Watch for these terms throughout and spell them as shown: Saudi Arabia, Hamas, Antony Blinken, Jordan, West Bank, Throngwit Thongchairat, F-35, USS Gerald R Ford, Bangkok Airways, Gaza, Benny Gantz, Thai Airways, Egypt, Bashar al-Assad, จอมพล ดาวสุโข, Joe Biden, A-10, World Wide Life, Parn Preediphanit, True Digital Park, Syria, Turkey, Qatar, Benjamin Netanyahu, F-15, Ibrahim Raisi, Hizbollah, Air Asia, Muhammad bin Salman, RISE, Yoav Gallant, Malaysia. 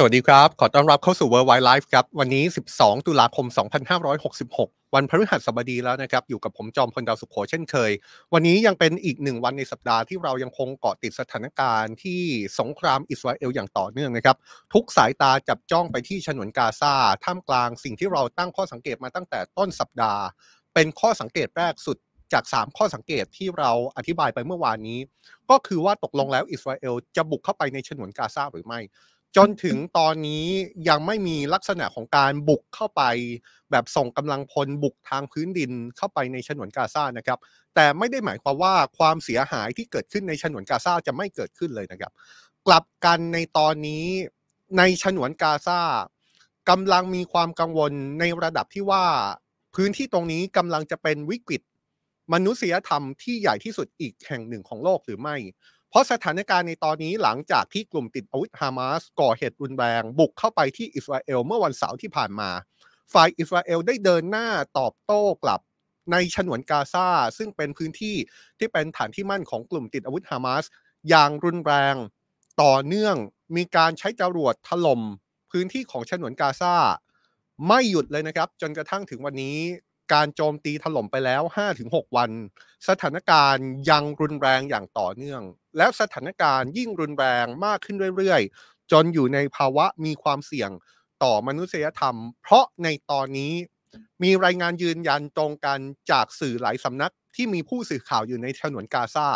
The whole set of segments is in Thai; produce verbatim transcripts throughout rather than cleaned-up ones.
สวัสดีครับขอต้อนรับเข้าสู่ World Wide Life ครับวันนี้สิบสองตุลาคมสองพันห้าร้อยหกสิบหกวันพฤหัสบดีแล้วนะครับอยู่กับผมจอมพลดาวสุโขเช่นเคยวันนี้ยังเป็นอีกหนึ่งวันในสัปดาห์ที่เรายังคงเกาะติดสถานการณ์ที่สงครามอิสราเอลอย่างต่อเนื่องนะครับทุกสายตาจับจ้องไปที่ฉนวนกาซาท่ามกลางสิ่งที่เราตั้งข้อสังเกตมาตั้งแต่ต้นสัปดาห์เป็นข้อสังเกตแรกสุดจากสามข้อสังเกตที่เราอธิบายไปเมื่อวานนี้ก็คือว่าตกลงแล้วอิสราเอลจะบุกเข้าไปในฉนวนกาซาหรือไม่จนถึงตอนนี้ยังไม่มีลักษณะของการบุกเข้าไปแบบส่งกำลังพลบุกทางพื้นดินเข้าไปในฉนวนกาซานะครับแต่ไม่ได้หมายความว่าความเสียหายที่เกิดขึ้นในฉนวนกาซาจะไม่เกิดขึ้นเลยนะครับกลับกันในตอนนี้ในฉนวนกาซากำลังมีความกังวลในระดับที่ว่าพื้นที่ตรงนี้กำลังจะเป็นวิกฤตมนุษยธรรมที่ใหญ่ที่สุดอีกแห่งหนึ่งของโลกหรือไม่เพราะสถานการณ์ในตอนนี้หลังจากที่กลุ่มติดอาวุธฮามาสก่อเหตุรุนแรงบุกเข้าไปที่อิสราเอลเมื่อวันเสาร์ที่ผ่านมาฝ่ายอิสราเอลได้เดินหน้าตอบโต้กลับในฉนวนกาซาซึ่งเป็นพื้นที่ที่เป็นฐานที่มั่นของกลุ่มติดอาวุธฮามาสอย่างรุนแรงต่อเนื่องมีการใช้จรวดถล่มพื้นที่ของฉนวนกาซาไม่หยุดเลยนะครับจนกระทั่งถึงวันนี้การโจมตีถล่มไปแล้ว ห้าถึงหก วันสถานการณ์ยังรุนแรงอย่างต่อเนื่องและสถานการณ์ยิ่งรุนแรงมากขึ้นเรื่อยๆจนอยู่ในภาวะมีความเสี่ยงต่อมนุษยธรรมเพราะในตอนนี้มีรายงานยืนยันตรงกันจากสื่อหลายสำนักที่มีผู้สื่อข่าวอยู่ในฉนวนกาซา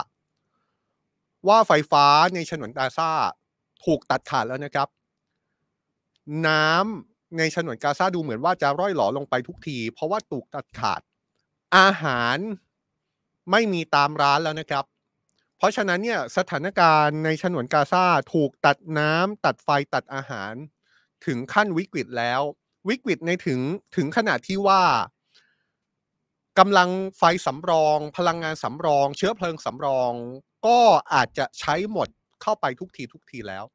ว่าไฟฟ้าในฉนวนกาซาถูกตัดขาดแล้วนะครับน้ำในฉนวนกาซาดูเหมือนว่าจะร่อยหลอลงไปทุกทีเพราะว่าถูกตัดขาดอาหารไม่มีตามร้านแล้วนะครับเพราะฉะนั้นเนี่ยสถานการณ์ในฉนวนกาซาถูกตัดน้ำตัดไฟตัดอาหารถึงขั้นวิกฤตแล้ววิกฤตในถึงถึงขนาดที่ว่ากำลังไฟสำรองพลังงานสำรองเชื้อเพลิงสำรองก็อาจจะใช้หมดเข้าไปทุกทีทุกทีแล้ว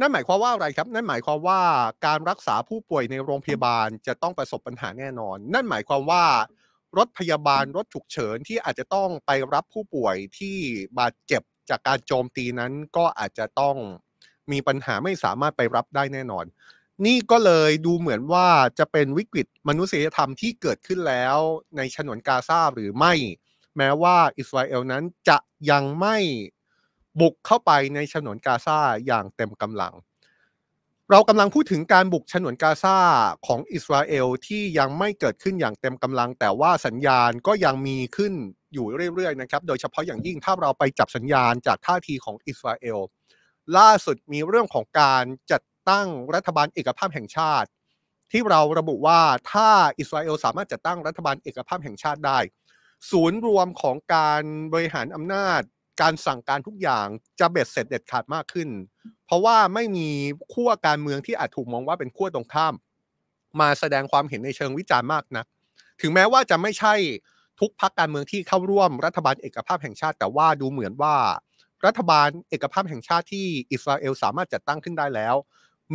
นั่นหมายความว่าอะไรครับนั่นหมายความว่าการรักษาผู้ป่วยในโรงพยาบาลจะต้องประสบปัญหาแน่นอนนั่นหมายความว่ารถพยาบาลรถฉุกเฉินที่อาจจะต้องไปรับผู้ป่วยที่บาดเจ็บจากการโจมตีนั้นก็อาจจะต้องมีปัญหาไม่สามารถไปรับได้แน่นอนนี่ก็เลยดูเหมือนว่าจะเป็นวิกฤตมนุษยธรรมที่เกิดขึ้นแล้วในฉนวนกาซาหรือไม่แม้ว่าอิสราเอลนั้นจะยังไม่บุกเข้าไปในฉนวนกาซาอย่างเต็มกำลังเรากำลังพูดถึงการบุกฉนวนกาซาของอิสราเอลที่ยังไม่เกิดขึ้นอย่างเต็มกำลังแต่ว่าสัญญาณก็ยังมีขึ้นอยู่เรื่อยๆนะครับโดยเฉพาะอย่างยิ่งถ้าเราไปจับสัญญาณจากท่าทีของอิสราเอลล่าสุดมีเรื่องของการจัดตั้งรัฐบาลเอกภาพแห่งชาติที่เราระบุว่าถ้าอิสราเอลสามารถจัดตั้งรัฐบาลเอกภาพแห่งชาติได้ศูนย์รวมของการบริหารอำนาจการสั่งการทุกอย่างจะเบ็ดเสร็จเด็ดขาดมากขึ้นเพราะว่าไม่มีขั้วการเมืองที่อาจถูกมองว่าเป็นขั้วตรงข้ามมาแสดงความเห็นในเชิงวิจารณ์มากนักถึงแม้ว่าจะไม่ใช่ทุกพรรคการเมืองที่เข้าร่วมรัฐบาลเอกภาพแห่งชาติแต่ว่าดูเหมือนว่ารัฐบาลเอกภาพแห่งชาติที่อิสราเอลสามารถจัดตั้งขึ้นได้แล้ว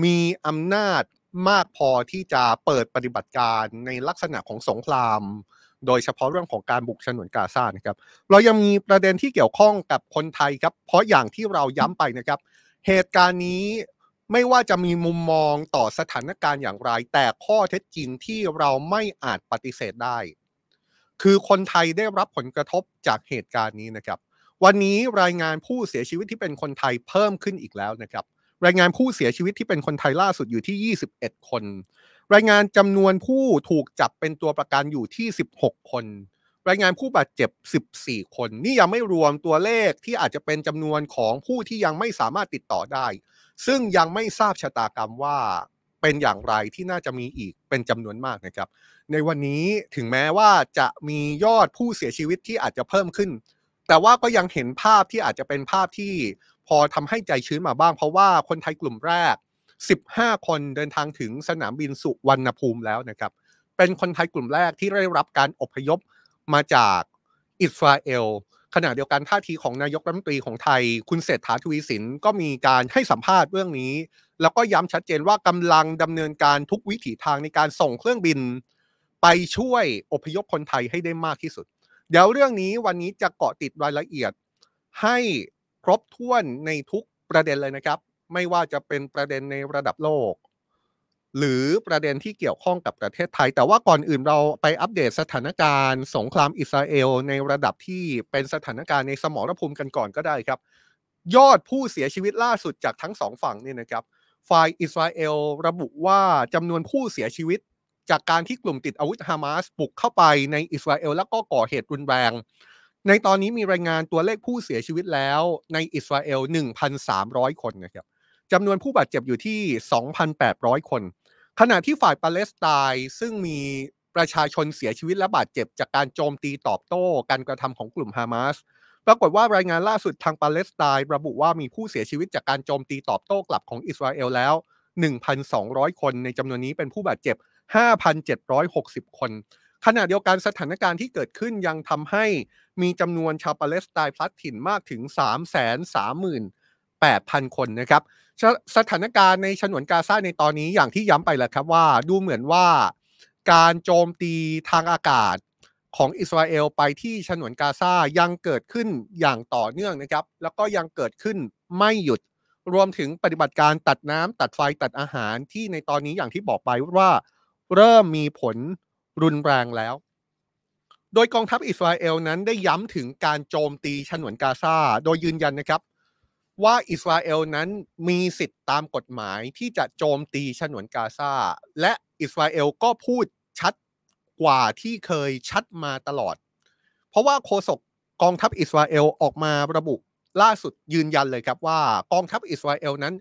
มีอำนาจมากพอที่จะเปิดปฏิบัติการในลักษณะของสงครามโดยเฉพาะเรื่องของการบุกฉนวนกาซานะครับเรายังมีประเด็นที่เกี่ยวข้องกับคนไทยครับเพราะอย่างที่เราย้ำไปนะครับเหตุการณ์นี้ไม่ว่าจะมีมุมมองต่อสถานการณ์อย่างไรแต่ข้อเท็จจริงที่เราไม่อาจปฏิเสธได้คือคนไทยได้รับผลกระทบจากเหตุการณ์นี้นะครับวันนี้รายงานผู้เสียชีวิตที่เป็นคนไทยเพิ่มขึ้นอีกแล้วนะครับรายงานผู้เสียชีวิตที่เป็นคนไทยล่าสุดอยู่ที่ยี่สิบเอ็ดคนรายงานจำนวนผู้ถูกจับเป็นตัวประกันอยู่ที่สิบหกคนรายงานผู้บาดเจ็บสิบสี่คนนี่ยังไม่รวมตัวเลขที่อาจจะเป็นจำนวนของผู้ที่ยังไม่สามารถติดต่อได้ซึ่งยังไม่ทราบชะตากรรมว่าเป็นอย่างไรที่น่าจะมีอีกเป็นจำนวนมากนะครับในวันนี้ถึงแม้ว่าจะมียอดผู้เสียชีวิตที่อาจจะเพิ่มขึ้นแต่ว่าก็ยังเห็นภาพที่อาจจะเป็นภาพที่พอทำให้ใจชื้นมาบ้างเพราะว่าคนไทยกลุ่มแรกสิบห้าคนเดินทางถึงสนามบินสุวรรณภูมิแล้วนะครับเป็นคนไทยกลุ่มแรกที่ได้รับการอพยพมาจากอิสราเอลขณะเดียวกันท่าทีของนายกรัฐมนตรีของไทยคุณเศรษฐาทวีสินก็มีการให้สัมภาษณ์เรื่องนี้แล้วก็ย้ำชัดเจนว่ากำลังดำเนินการทุกวิถีทางในการส่งเครื่องบินไปช่วยอพยพคนไทยให้ได้มากที่สุดเดี๋ยวเรื่องนี้วันนี้จะเกาะติดรายละเอียดให้ครบถ้วนในทุกประเด็นเลยนะครับ ไม่ว่าจะเป็นประเด็นในระดับโลกหรือประเด็นที่เกี่ยวข้องกับประเทศไทยแต่ว่าก่อนอื่นเราไปอัปเดตสถานการณ์สงครามอิสราเอลในระดับที่เป็นสถานการณ์ในสมรภูมิกันก่อนก็ได้ครับยอดผู้เสียชีวิตล่าสุดจากทั้งสองฝั่งนี่นะครับฝ่ายอิสราเอลระบุว่าจำนวนผู้เสียชีวิตจากการที่กลุ่มติดอาวุธฮามาสบุกเข้าไปในอิสราเอลแล้วก็ก่อเหตุรุนแรงในตอนนี้มีรายงานตัวเลขผู้เสียชีวิตแล้วในอิสราเอล หนึ่งพันสามร้อย คนนะครับจำนวนผู้บาดเจ็บอยู่ที่ สองพันแปดร้อย คนขณะที่ฝ่ายปาเลสไตน์ซึ่งมีประชาชนเสียชีวิตและบาดเจ็บจากการโจมตีตอบโต้การกระทำของกลุ่มฮามาสปรากฏว่ารายงานล่าสุดทางปาเลสไตน์ระบุว่ามีผู้เสียชีวิตจากการโจมตีตอบโต้กลับของอิสราเอลแล้ว หนึ่งพันสองร้อย คนในจำนวนนี้เป็นผู้บาดเจ็บ ห้าพันเจ็ดร้อยหกสิบ คนขณะเดียวกันสถานการณ์ที่เกิดขึ้นยังทำให้มีจำนวนชาวปาเลสไตน์พลัดถิ่นมากถึง สามแสนสามหมื่นแปดพัน คนนะครับสถานการณ์ในฉนวนกาซาในตอนนี้อย่างที่ย้ำไปแล้วครับว่าดูเหมือนว่าการโจมตีทางอากาศของอิสราเอลไปที่ฉนวนกาซายังเกิดขึ้นอย่างต่อเนื่องนะครับแล้วก็ยังเกิดขึ้นไม่หยุดรวมถึงปฏิบัติการตัดน้ำตัดไฟตัดอาหารที่ในตอนนี้อย่างที่บอกไปว่าเริ่มมีผลรุนแรงแล้วโดยกองทัพอิสราเอลนั้นได้ย้ำถึงการโจมตีฉนวนกาซาโดยยืนยันนะครับว่าอิสราเอลนั้นมีสิทธิ์ตามกฎหมายที่จะโจมตีฉนวนกาซาและอิสราเอลก็พูดชัดกว่าที่เคยชัดมาตลอดเพราะว่าโฆษกกองทัพอิสราเอลออกมาระบุล่าสุดยืนยันเลยครับว่ากองทัพอิสราเอลนั้น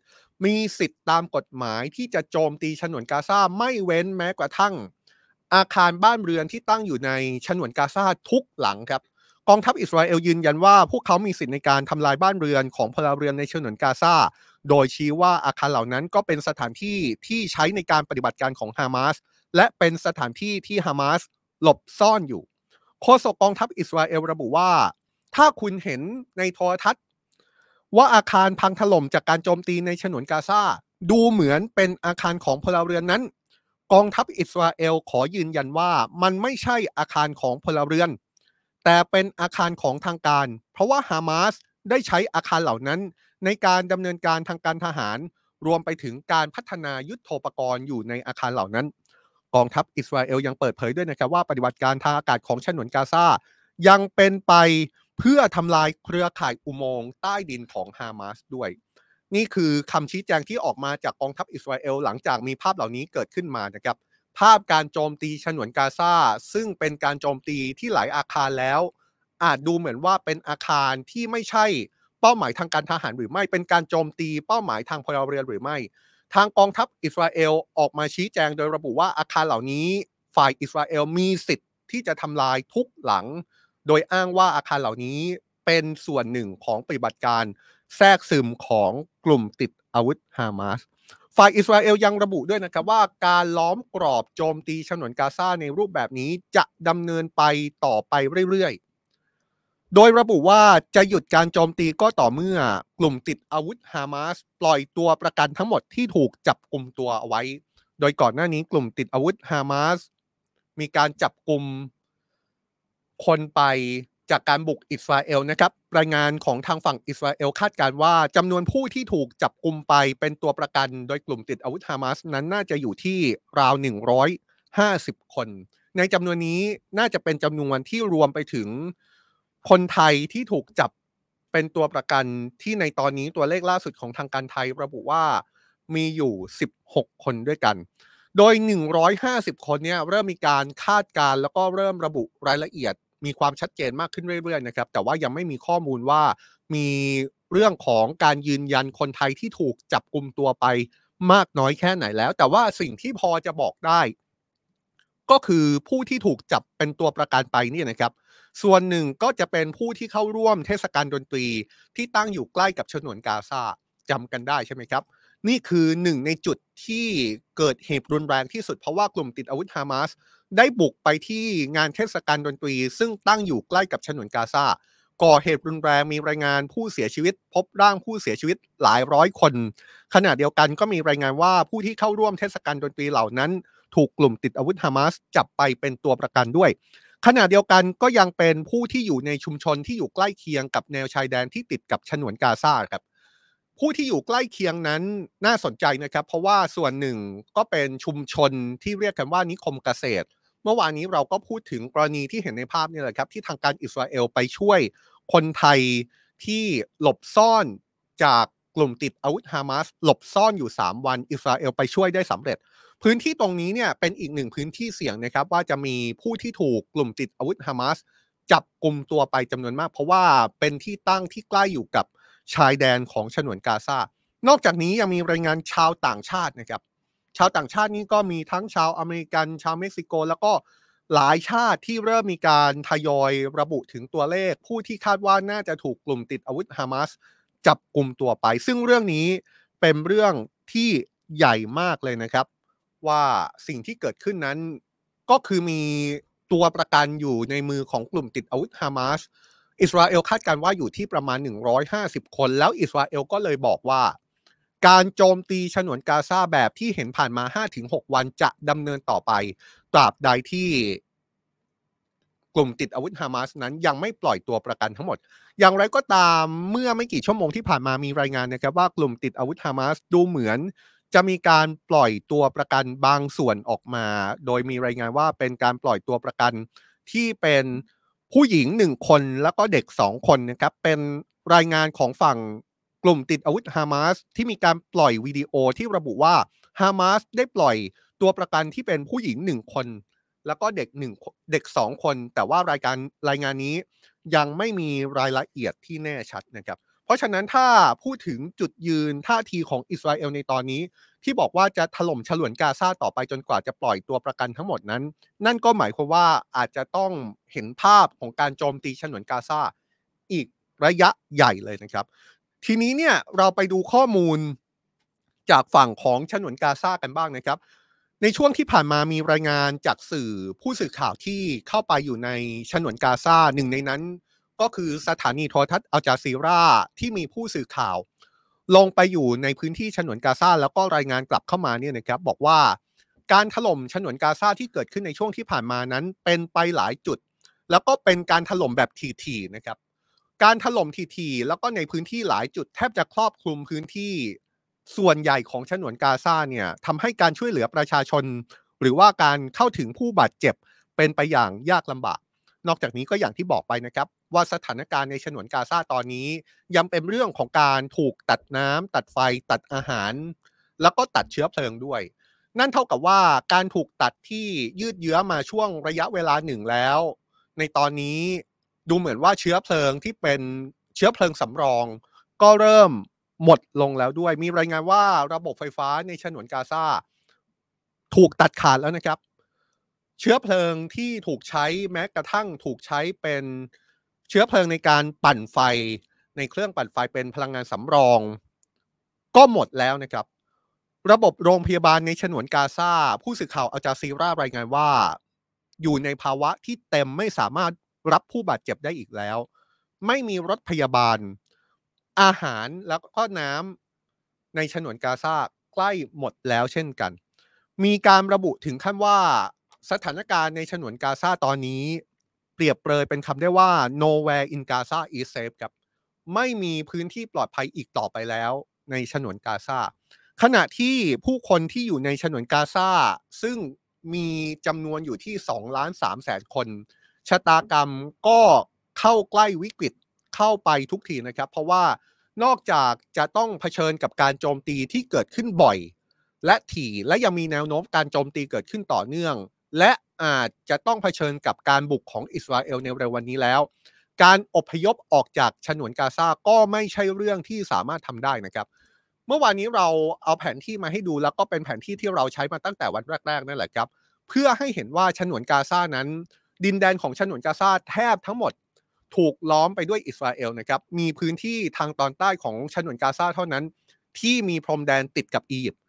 มีสิทธิ์ตามกฎหมายที่จะโจมตีฉนวนกาซาไม่เว้นแม้กระทั่งอาคารบ้านเรือนที่ตั้งอยู่ในฉนวนกาซาทุกหลังครับกองทัพอิสราเอลยืนยันว่าพวกเขามีสิทธิ์ในการทำลายบ้านเรือนของพลเรือนในฉนวนกาซาโดยชี้ว่าอาคารเหล่านั้นก็เป็นสถานที่ที่ใช้ในการปฏิบัติการของฮามาสและเป็นสถานที่ที่ฮามาสหลบซ่อนอยู่โฆษกกองทัพอิสราเอลระบุว่าถ้าคุณเห็นในโทรทัศน์ว่าอาคารพังถล่มจากการโจมตีในฉนวนกาซาดูเหมือนเป็นอาคารของพลเรือนนั้นกองทัพอิสราเอลขอยืนยันว่ามันไม่ใช่อาคารของพลเรือนแต่เป็นอาคารของทางการเพราะว่าฮามาสได้ใช้อาคารเหล่านั้นในการดำเนินการทางการทหารรวมไปถึงการพัฒนายุทโธปกรณ์อยู่ในอาคารเหล่านั้นกองทัพอิสราเอลยังเปิดเผยด้วยนะครับว่าปฏิบัติการทางอากาศของฉนวนกาซายังเป็นไปเพื่อทำลายเครือข่ายอุโมงค์ใต้ดินของฮามาสด้วยนี่คือคำชี้แจงที่ออกมาจากกองทัพอิสราเอลหลังจากมีภาพเหล่านี้เกิดขึ้นมานะครับภาพการโจมตีฉนวนกาซาซึ่งเป็นการโจมตีที่หลายอาคารแล้วอาจดูเหมือนว่าเป็นอาคารที่ไม่ใช่เป้าหมายทางการทหารหรือไม่เป็นการโจมตีเป้าหมายทางพลเรือนหรือไม่ทางกองทัพอิสราเอลออกมาชี้แจงโดยระบุว่าอาคารเหล่านี้ฝ่ายอิสราเอลมีสิทธิ์ที่จะทำลายทุกหลังโดยอ้างว่าอาคารเหล่านี้เป็นส่วนหนึ่งของปฏิบัติการแทรกซึมของกลุ่มติดอาวุธฮามาสฝ่ายอิสราเอลยังระบุด้วยนะครับว่าการล้อมกรอบโจมตีฉนวนกาซาในรูปแบบนี้จะดำเนินไปต่อไปเรื่อยๆโดยระบุว่าจะหยุดการโจมตีก็ต่อเมื่อกลุ่มติดอาวุธฮามาสปล่อยตัวประกันทั้งหมดที่ถูกจับกุมตัวเอาไว้โดยก่อนหน้านี้กลุ่มติดอาวุธฮามาสมีการจับกุมคนไปจากการบุกอิสราเอลนะครับรายงานของทางฝั่งอิสราเอลคาดการณ์ว่าจำนวนผู้ที่ถูกจับกุมไปเป็นตัวประกันโดยกลุ่มติดอาวุธฮามาสนั้นน่าจะอยู่ที่ราวหนึ่งร้อยห้าสิบคนในจำนวนนี้น่าจะเป็นจำนวนที่รวมไปถึงคนไทยที่ถูกจับเป็นตัวประกันที่ในตอนนี้ตัวเลขล่าสุดของทางการไทยระบุว่ามีอยู่สิบหกคนด้วยกันโดยหนึ่งร้อยห้าสิบคนเนี่ยเริ่มมีการคาดการณ์แล้วก็เริ่มระบุรายละเอียดมีความชัดเจนมากขึ้นเรื่อยๆนะครับแต่ว่ายังไม่มีข้อมูลว่ามีเรื่องของการยืนยันคนไทยที่ถูกจับกุมตัวไปมากน้อยแค่ไหนแล้วแต่ว่าสิ่งที่พอจะบอกได้ก็คือผู้ที่ถูกจับเป็นตัวประกันไปนี่นะครับส่วนหนึ่งก็จะเป็นผู้ที่เข้าร่วมเทศกาลดนตรีที่ตั้งอยู่ใกล้กับฉนวนกาซาจำกันได้ใช่ไหมครับนี่คือหนึ่งในจุดที่เกิดเหตุรุนแรงที่สุดเพราะว่ากลุ่มติดอาวุธฮามาสได้บุกไปที่งานเทศกาลดนตรีซึ่งตั้งอยู่ใกล้กับฉนวนกาซาก่อเหตุรุนแรงมีรายงานผู้เสียชีวิตพบร่างผู้เสียชีวิตหลายร้อยคนขณะเดียวกันก็มีรายงานว่าผู้ที่เข้าร่วมเทศกาลดนตรีเหล่านั้นถูกกลุ่มติดอาวุธฮามาสจับไปเป็นตัวประกันด้วยขณะเดียวกันก็ยังเป็นผู้ที่อยู่ในชุมชนที่อยู่ใกล้เคียงกับแนวชายแดนที่ติดกับฉนวนกาซาครับ ผู้ที่อยู่ใกล้เคียงนั้นน่าสนใจนะครับเพราะว่าส่วนหนึ่งก็เป็นชุมชนที่เรียกกันว่านิคมเกษตรเมื่อวานนี้เราก็พูดถึงกรณีที่เห็นในภาพนี่แหละครับที่ทางการอิสราเอลไปช่วยคนไทยที่หลบซ่อนจากกลุ่มติดอาวุธฮามาสหลบซ่อนอยู่สามวันอิสราเอลไปช่วยได้สำเร็จพื้นที่ตรงนี้เนี่ยเป็นอีกหนึ่งพื้นที่เสี่ยงนะครับว่าจะมีผู้ที่ถูกกลุ่มติดอาวุธฮามาสจับกลุ่มตัวไปจำนวนมากเพราะว่าเป็นที่ตั้งที่ใกล้อยู่กับชายแดนของฉนวนกาซานอกจากนี้ยังมีรายงานชาวต่างชาตินะครับชาวต่างชาตินี่ก็มีทั้งชาวอเมริกันชาวเม็กซิโกแล้วก็หลายชาติที่เริ่มมีการทยอยระบุถึงตัวเลขผู้ที่คาดว่าน่าจะถูกกลุ่มติดอาวุธฮามาสจับกลุ่มตัวไปซึ่งเรื่องนี้เป็นเรื่องที่ใหญ่มากเลยนะครับว่าสิ่งที่เกิดขึ้นนั้นก็คือมีตัวประกันอยู่ในมือของกลุ่มติดอาวุธฮามาสอิสราเอลคาดการว่าอยู่ที่ประมาณหนึ่งร้อยห้าสิบคนแล้วอิสราเอลก็เลยบอกว่าการโจมตีฉนวนกาซาแบบที่เห็นผ่านมา ห้าถึงหก วันจะดำเนินต่อไปตราบใดที่กลุ่มติดอาวุธฮามาสนั้นยังไม่ปล่อยตัวประกันทั้งหมดอย่างไรก็ตามเมื่อไม่กี่ชั่วโมงที่ผ่านมามีรายงานนะครับว่ากลุ่มติดอาวุธฮามาสดูเหมือนจะมีการปล่อยตัวประกันบางส่วนออกมาโดยมีรายงานว่าเป็นการปล่อยตัวประกันที่เป็นผู้หญิงหนึ่งคนแล้วก็เด็กสองคนนะครับเป็นรายงานของฝั่งกลุ่มติดอาวุธฮามาสที่มีการปล่อยวิดีโอที่ระบุว่าฮามาสได้ปล่อยตัวประกันที่เป็นผู้หญิงหนึ่งคนแล้วก็เด็กหนึ่งเด็กสองคนแต่ว่ารายการรายงานนี้ยังไม่มีรายละเอียดที่แน่ชัดนะครับเพราะฉะนั้นถ้าพูดถึงจุดยืนท่าทีของอิสราเอลในตอนนี้ที่บอกว่าจะถล่มฉนวนกาซาต่อไปจนกว่าจะปล่อยตัวประกันทั้งหมดนั้นนั่นก็หมายความว่าอาจจะต้องเห็นภาพของการโจมตีฉนวนกาซาอีกระยะใหญ่เลยนะครับทีนี้เนี่ยเราไปดูข้อมูลจากฝั่งของฉนวนกาซากันบ้างนะครับในช่วงที่ผ่านมามีรายงานจากสื่อผู้สื่อข่าวที่เข้าไปอยู่ในฉนวนกาซาหนึ่งในนั้นก็คือสถานีโทรทัศน์อัลจาซีราที่มีผู้สื่อข่าวลงไปอยู่ในพื้นที่ฉนวนกาซาแล้วก็รายงานกลับเข้ามาเนี่ยนะครับบอกว่าการถล่มฉนวนกาซาที่เกิดขึ้นในช่วงที่ผ่านมานั้นเป็นไปหลายจุดแล้วก็เป็นการถล่มแบบถี่ๆนะครับการถล่มถี่ๆแล้วก็ในพื้นที่หลายจุดแทบจะครอบคลุมพื้นที่ส่วนใหญ่ของฉนวนกาซาเนี่ยทำให้การช่วยเหลือประชาชนหรือว่าการเข้าถึงผู้บาดเจ็บเป็นไปอย่างยากลำบากนอกจากนี้ก็อย่างที่บอกไปนะครับว่าสถานการณ์ในฉนวนกาซาตอนนี้ยังเป็นเรื่องของการถูกตัดน้ำตัดไฟตัดอาหารแล้วก็ตัดเชื้อเพลิงด้วยนั่นเท่ากับว่าการถูกตัดที่ยืดเยื้อมาช่วงระยะเวลาหนึ่งแล้วในตอนนี้ดูเหมือนว่าเชื้อเพลิงที่เป็นเชื้อเพลิงสำรองก็เริ่มหมดลงแล้วด้วยมีรายงานว่าระบบไฟฟ้าในฉนวนกาซาถูกตัดขาดแล้วนะครับเชื้อเพลิงที่ถูกใช้แม้กระทั่งถูกใช้เป็นเชื้อเพลิงในการปั่นไฟในเครื่องปั่นไฟเป็นพลังงานสำรองก็หมดแล้วนะครับระบบโรงพยาบาลในฉนวนกาซาผู้สื่อข่าวอัลจาซีรารายงานว่าอยู่ในภาวะที่เต็มไม่สามารถรับผู้บาดเจ็บได้อีกแล้วไม่มีรถพยาบาลอาหารแล้วก็น้ำในฉนวนกาซาใกล้หมดแล้วเช่นกันมีการระบุถึงขั้นว่าสถานการณ์ในฉนวนกาซาตอนนี้เปรียบเปรยเป็นคำได้ว่า nowhere in Gaza is safe ครับไม่มีพื้นที่ปลอดภัยอีกต่อไปแล้วในฉนวนกาซาขณะที่ผู้คนที่อยู่ในฉนวนกาซาซึ่งมีจำนวนอยู่ที่ สองล้านสามแสน คนชะตากรรมก็เข้าใกล้วิกฤตเข้าไปทุกทีนะครับเพราะว่านอกจากจะต้องเผชิญกับการโจมตีที่เกิดขึ้นบ่อยและถี่และยังมีแนวโน้มการโจมตีเกิดขึ้นต่อเนื่องและอาจจะต้องเผชิญกับการบุกของอิสราเอลในเร็ววันนี้แล้วการอพยพออกจากฉนวนกาซาก็ไม่ใช่เรื่องที่สามารถทำได้นะครับเมื่อวานนี้เราเอาแผนที่มาให้ดูแล้วก็เป็นแผนที่ที่เราใช้มาตั้งแต่วันแรกๆนั่นแหละครับเพื่อให้เห็นว่าฉนวนกาซานั้นดินแดนของฉนวนกาซาแทบทั้งหมดถูกล้อมไปด้วยอิสราเอลนะครับมีพื้นที่ทางตอนใต้ของฉนวนกาซาเท่านั้นที่มีพรมแดนติดกับอียิปต์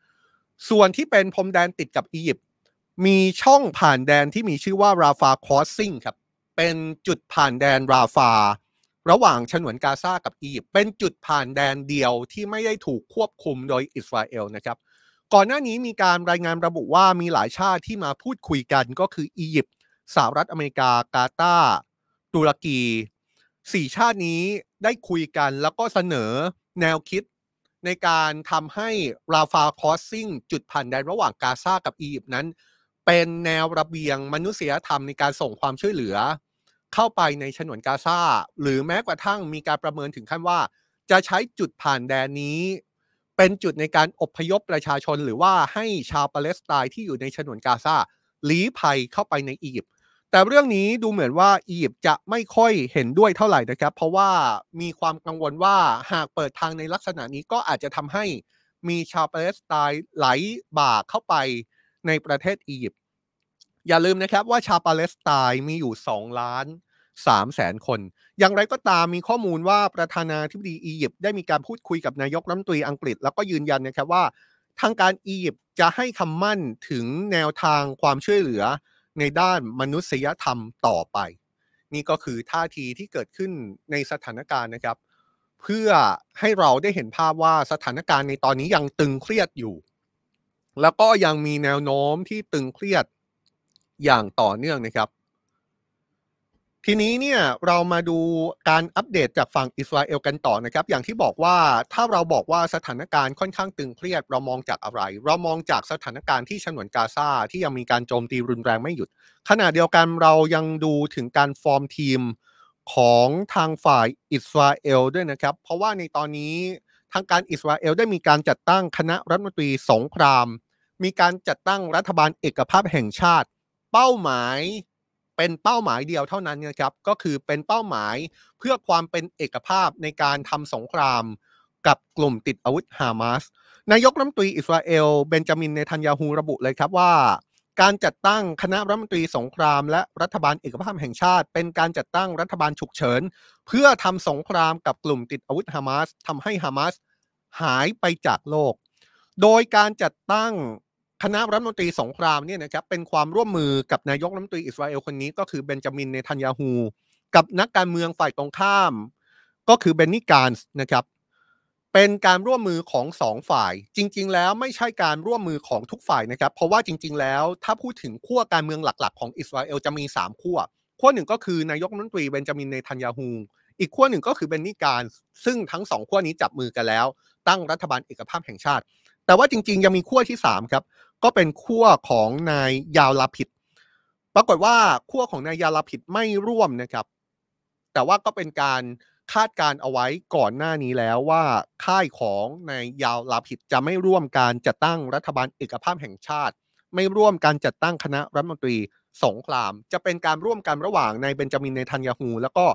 ส่วนที่เป็นพรมแดนติดกับอียิปต์มีช่องผ่านแดนที่มีชื่อว่าราฟาครอสซิ่งครับเป็นจุดผ่านแดนราฟาระหว่างฉนวนกาซากับอียิปต์เป็นจุดผ่านแดนเดียวที่ไม่ได้ถูกควบคุมโดยอิสราเอลนะครับก่อนหน้านี้มีการรายงานระบุว่ามีหลายชาติที่มาพูดคุยกันก็คืออียิปต์สหรัฐอเมริกากาตาร์ตุรกีสี่ชาตินี้ได้คุยกันแล้วก็เสนอแนวคิด ในการทำให้ราฟาคอสซิ่งจุดผ่านแดนระหว่างกาซากับอียิปต์นั้นเป็นแนวระเบียงมนุษยธรรมในการส่งความช่วยเหลือเข้าไปในฉนวนกาซาหรือแม้กระทั่งมีการประเมินถึงขั้นว่าจะใช้จุดผ่านแดนนี้เป็นจุดในการอพยพประชาชนหรือว่าให้ชาวปาเลสไตน์ที่อยู่ในฉนวนกาซาลี้ภัยเข้าไปในอียิปต์แต่เรื่องนี้ดูเหมือนว่าอียิปต์จะไม่ค่อยเห็นด้วยเท่าไหร่นะครับเพราะว่ามีความกังวลว่าหากเปิดทางในลักษณะนี้ก็อาจจะทำให้มีชาวปาเลสไตน์ไหลบ่าเข้าไปในประเทศอียิปต์อย่าลืมนะครับว่าชาวปาเลสไตน์มีอยู่สองล้านสามแสนคนอย่างไรก็ตามมีข้อมูลว่าประธานาธิบดีอียิปต์ได้มีการพูดคุยกับนายกรัฐมนตรีอังกฤษแล้วก็ยืนยันนะครับว่าทางการอียิปต์จะให้คำมั่นถึงแนวทางความช่วยเหลือในด้านมนุษยธรรมต่อไปนี่ก็คือท่าทีที่เกิดขึ้นในสถานการณ์นะครับเพื่อให้เราได้เห็นภาพว่าสถานการณ์ในตอนนี้ยังตึงเครียดอยู่แล้วก็ยังมีแนวโน้มที่ตึงเครียดอย่างต่อเนื่องนะครับทีนี้เนี่ยเรามาดูการอัปเดตจากฝั่งอิสราเอลกันต่อนะครับอย่างที่บอกว่าถ้าเราบอกว่าสถานการณ์ค่อนข้างตึงเครียดเรามองจากอะไรเรามองจากสถานการณ์ที่ฉนวนกาซาที่ยังมีการโจมตีรุนแรงไม่หยุดขณะเดียวกันเรายังดูถึงการฟอร์มทีมของทางฝ่ายอิสราเอลด้วยนะครับเพราะว่าในตอนนี้ทางการอิสราเอลได้มีการจัดตั้งคณะรัฐมนตรีสงครามมีการจัดตั้งรัฐบาลเอกภาพแห่งชาติเป้าหมายเป็นเป้าหมายเดียวเท่านั้นนะครับก็คือเป็นเป้าหมายเพื่อความเป็นเอกภาพในการทำสงครามกับกลุ่มติดอาวุธฮามาสนายกรัฐมนตรีอิสราเอลเบนจามินเนทันยาฮูระบุเลยครับว่าการจัดตั้งคณะรัฐมนตรีสงครามและรัฐบาลเอกภาพแห่งชาติเป็นการจัดตั้งรัฐบาลฉุกเฉินเพื่อทำสงครามกับกลุ่มติดอาวุธฮามาสทำให้ฮามาสหายไปจากโลกโดยการจัดตั้งคณะรัฐมนตรีสงครามเนี่ยนะครับเป็นความร่วมมือกับนายกรัฐมนตรีอิสราเอลคนนี้ก็คือเบนจามินเนทันยาฮูกับนักการเมืองฝ่ายตรงข้ามก็คือเบนนี่กานซ์นะครับเป็นการร่วมมือของสองฝ่ายจริงๆแล้วไม่ใช่การร่วมมือของทุกฝ่ายนะครับเพราะว่าจริงๆแล้วถ้าพูดถึงขั้วการเมืองหลักๆของอิสราเอลจะมีสามขั้วขั้วหนึ่งก็คือนายกรัฐมนตรีเบนจามินเนทันยาฮูอีกขั้วหนึ่งก็คือเบนนี่กานซ์ซึ่งทั้งสองขั้วนี้จับมือกันแล้วตั้งรัฐบาลเอกภาพแห่งชาติแต่ว่าจริงๆยังมีขั้วที่สามครับก็เป็นขั้วของนายยาลาพิดปรากฏว่าขั้วของนายยาลาพิดไม่ร่วมนะครับแต่ว่าก็เป็นการคาดการเอาไว้ก่อนหน้านี้แล้วว่าค่ายของนายยาลาพิดจะไม่ร่วมการจัดตั้งรัฐบาลเอกภาพแห่งชาติไม่ร่วมการจัดตั้งคณะรัฐมนตรีสงครามจะเป็นการร่วมกันระหว่างนายเบนจามินเนทันยาฮูแล้วก็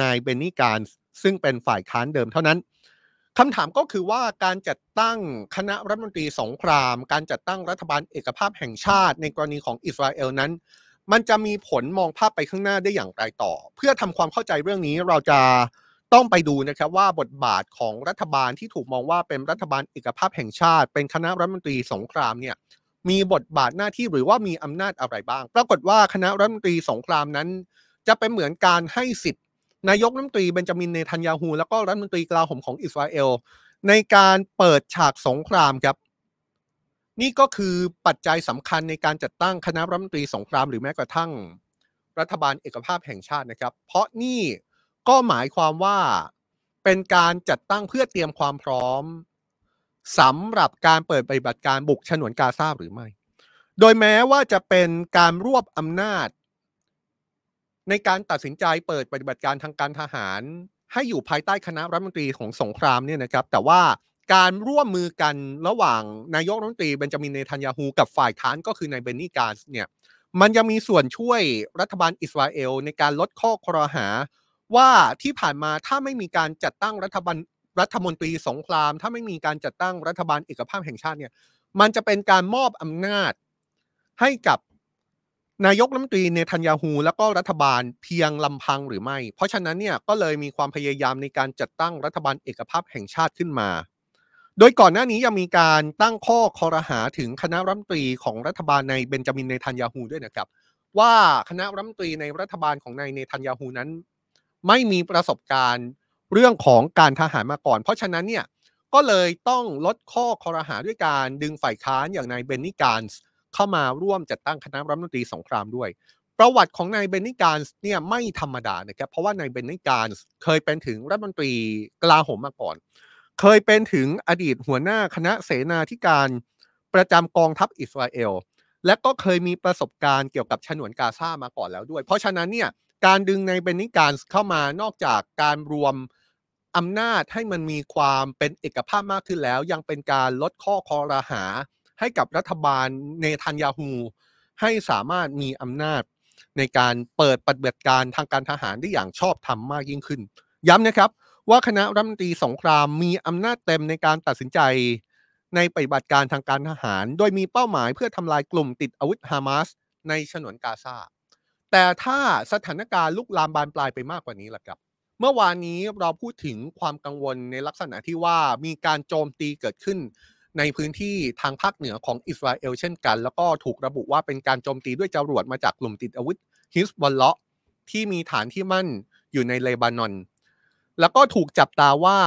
นายเบนนี่กานซ์ซึ่งเป็นฝ่ายค้านเดิมเท่านั้นคำถามก็คือว่าการจัดตั้งคณะรัฐมนตรีสงครามการจัดตั้งรัฐบาลเอกภาพแห่งชาติในกรณีของอิสราเอลนั้นมันจะมีผลมองภาพไปข้างหน้าได้อย่างไรต่อเพื่อทำความเข้าใจเรื่องนี้เราจะต้องไปดูนะครับว่าบทบาทของรัฐบาลที่ถูกมองว่าเป็นรัฐบาลเอกภาพแห่งชาติเป็นคณะรัฐมนตรีสงครามเนี่ยมีบทบาทหน้าที่หรือว่ามีอำนาจอะไรบ้างปรากฏว่าคณะรัฐมนตรีสงครามนั้นจะเป็นเหมือนการให้สิทธินายกรัฐมนตรีเบนจามินเนทันยาฮูแล้วก็รัฐมนตรีกลาโหมของอิสราเอลในการเปิดฉากสงครามครับนี่ก็คือปัจจัยสำคัญในการจัดตั้งคณะรัฐมนตรีสงครามหรือแม้กระทั่งรัฐบาลเอกภาพแห่งชาตินะครับเพราะนี่ก็หมายความว่าเป็นการจัดตั้งเพื่อเตรียมความพร้อมสำหรับการเปิดปฏิบัติการบุกฉนวนกาซาหรือไม่โดยแม้ว่าจะเป็นการรวบอำนาจในการตัดสินใจเปิดปฏิบัติการทางการทหารให้อยู่ภายใต้คณะรัฐมนตรีของสงครามเนี่ยนะครับแต่ว่าการร่วมมือกันระหว่างนายกรัฐมนตรีเบนจามินเนทันยาฮูกับฝ่ายค้านก็คือนายเบนนี่กานซ์เนี่ยมันยังมีส่วนช่วยรัฐบาลอิสราเอลในการลดข้อครหาว่าที่ผ่านมาถ้าไม่มีการจัดตั้งรัฐบาลรัฐมนตรีสงครามถ้าไม่มีการจัดตั้งรัฐบาลเอกภาพแห่งชาติเนี่ยมันจะเป็นการมอบอำนาจให้กับนายกรัฐมนตรีเนทันยาฮูแล้วก็รัฐบาลเพียงลำพังหรือไม่เพราะฉะนั้นเนี่ยก็เลยมีความพยายามในการจัดตั้งรัฐบาลเอกภาพแห่งชาติขึ้นมาโดยก่อนหน้านี้ยังมีการตั้งข้อครหาถึงคณะรัฐมนตรีของรัฐบาลในเบนจามินเนทันยาฮูด้วยนะครับว่าคณะรัฐมนตรีในรัฐบาลของนายเนทันยาฮูนั้นไม่มีประสบการณ์เรื่องของการทหารมาก่อนเพราะฉะนั้นเนี่ยก็เลยต้องลดข้อครหาด้วยการดึงฝ่ายค้านอย่างนายเบนนี่กานซ์เข้ามาร่วมจัดตั้งคณะรัฐมนตรีสงครามด้วยประวัติของนายเบนนี่กานซ์เนี่ยไม่ธรรมดานะครับเพราะว่านายเบนนี่กานซ์เคยเป็นถึงรัฐมนตรีกลาโหมมาก่อน เคยเป็นถึงอดีตหัวหน้าคณะเสนาธิการประจำกองทัพอิสราเอลและก็เคยมีประสบการณ์เกี่ยวกับฉนวนกาซามาก่อนแล้วด้วยเพราะฉะนั้นเนี่ยการดึงในเบนนิการเข้ามานอกจากการรวมอำนาจให้มันมีความเป็นเอกภาพมากขึ้นแล้วยังเป็นการลดข้อคอรหาให้กับรัฐบาลเนทันยาฮูให้สามารถมีอำนาจในการเปิดปฏิบัติการทางการทหารได้อย่างชอบธรรมมากยิ่งขึ้นย้ำนะครับว่าคณะรัฐมนตรีสงครามมีอำนาจเต็มในการตัดสินใจในปฏิบัติการทางการทหารโดยมีเป้าหมายเพื่อทำลายกลุ่มติดอาวุธฮามาสในฉนวนกาซาแต่ถ้าสถานการณ์ลุกลามบานปลายไปมากกว่านี้ล่ะครับเมื่อวานนี้เราพูดถึงความกังวลในลักษณะที่ว่ามีการโจมตีเกิดขึ้นในพื้นที่ทางภาคเหนือของอิสราเอลเช่นกันแล้วก็ถูกระบุว่าเป็นการโจมตีด้วยจรวดมาจากกลุ่มติดอาวุธฮิสบอลเลาะห์ที่มีฐานที่มั่นอยู่ในเลบานอนแล้วก็ถูกจับตาว่า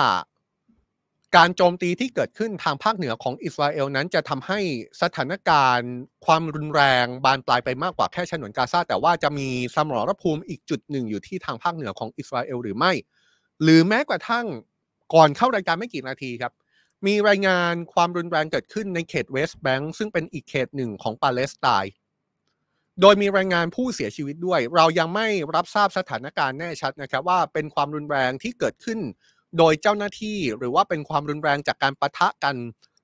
การโจมตีที่เกิดขึ้นทางภาคเหนือของอิสราเอลนั้นจะทำให้สถานการณ์ความรุนแรงบานปลายไปมากกว่าแค่ฉนวนกาซาแต่ว่าจะมีสมรภูมิอีกจุดหนึ่งอยู่ที่ทางภาคเหนือของอิสราเอลหรือไม่หรือแม้กระทั่งก่อนเข้ารายการไม่กี่นาทีครับมีรายงานความรุนแรงเกิดขึ้นในเขตเวสต์แบงค์ซึ่งเป็นอีกเขตหนึ่งของปาเลสไตน์โดยมีรายงานผู้เสียชีวิตด้วยเรายังไม่รับทราบสถานการณ์แน่ชัดนะครับว่าเป็นความรุนแรงที่เกิดขึ้นโดยเจ้าหน้าที่หรือว่าเป็นความรุนแรงจากการปะทะกัน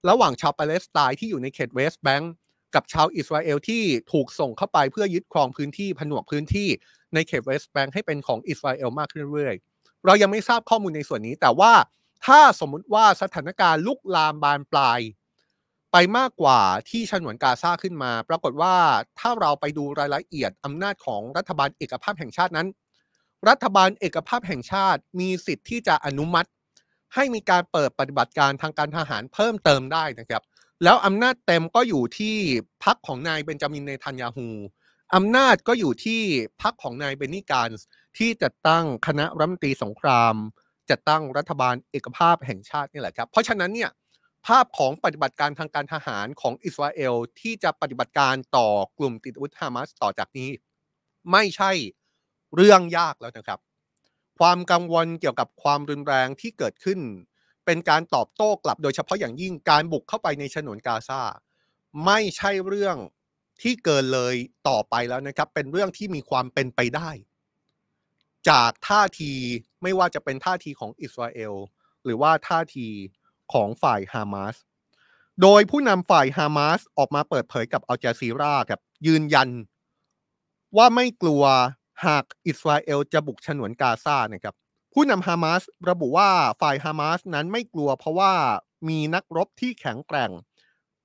ระหว่างชาวปาเลสไตน์ที่อยู่ในเขตเวสต์แบงค์กับชาวอิสราเอลที่ถูกส่งเข้าไปเพื่อยึดครองพื้นที่ผนวกพื้นที่ในเขตเวสต์แบงค์ให้เป็นของอิสราเอลมากขึ้นเรื่อยๆเรายังไม่ทราบข้อมูลในส่วนนี้แต่ว่าถ้าสมมุติว่าสถานการณ์ลุกลามบานปลายไปมากกว่าที่ฉนวนกาซาขึ้นมาปรากฏว่าถ้าเราไปดูรายละเอียดอำนาจของรัฐบาลเอกภาพแห่งชาตินั้นรัฐบาลเอกภาพแห่งชาติมีสิทธิ์ที่จะอนุมัติให้มีการเปิดปฏิบัติการทางการทหารเพิ่มเติมได้นะครับแล้วอำนาจเต็มก็อยู่ที่พรรคของนายเบนจามินเนทันยาฮูอำนาจก็อยู่ที่พรรคของนายเบนนีการ์สที่จัดตั้งคณะรัฐมนตรีสงครามจัดตั้งรัฐบาลเอกภาพแห่งชาตินี่แหละครับเพราะฉะนั้นเนี่ยภาพของปฏิบัติการทางการทหารของอิสราเอลที่จะปฏิบัติการต่อกลุ่มติดอาวุธฮามาสต่อจากนี้ไม่ใช่เรื่องยากแล้วนะครับความกังวลเกี่ยวกับความรุนแรงที่เกิดขึ้นเป็นการตอบโต้กลับโดยเฉพาะอย่างยิ่งการบุกเข้าไปในฉนวนกาซาไม่ใช่เรื่องที่เกินเลยต่อไปแล้วนะครับเป็นเรื่องที่มีความเป็นไปได้จากท่าทีไม่ว่าจะเป็นท่าทีของอิสราเอลหรือว่าท่าทีของฝ่ายฮามาสโดยผู้นำฝ่ายฮามาสออกมาเปิดเผยกับอัลจาซีราครับยืนยันว่าไม่กลัวหากอิสราเอลจะบุกฉนวนกาซานะครับผู้นำฮามาสระบุว่าฝ่ายฮามาสนั้นไม่กลัวเพราะว่ามีนักรบที่แข็งแกร่ง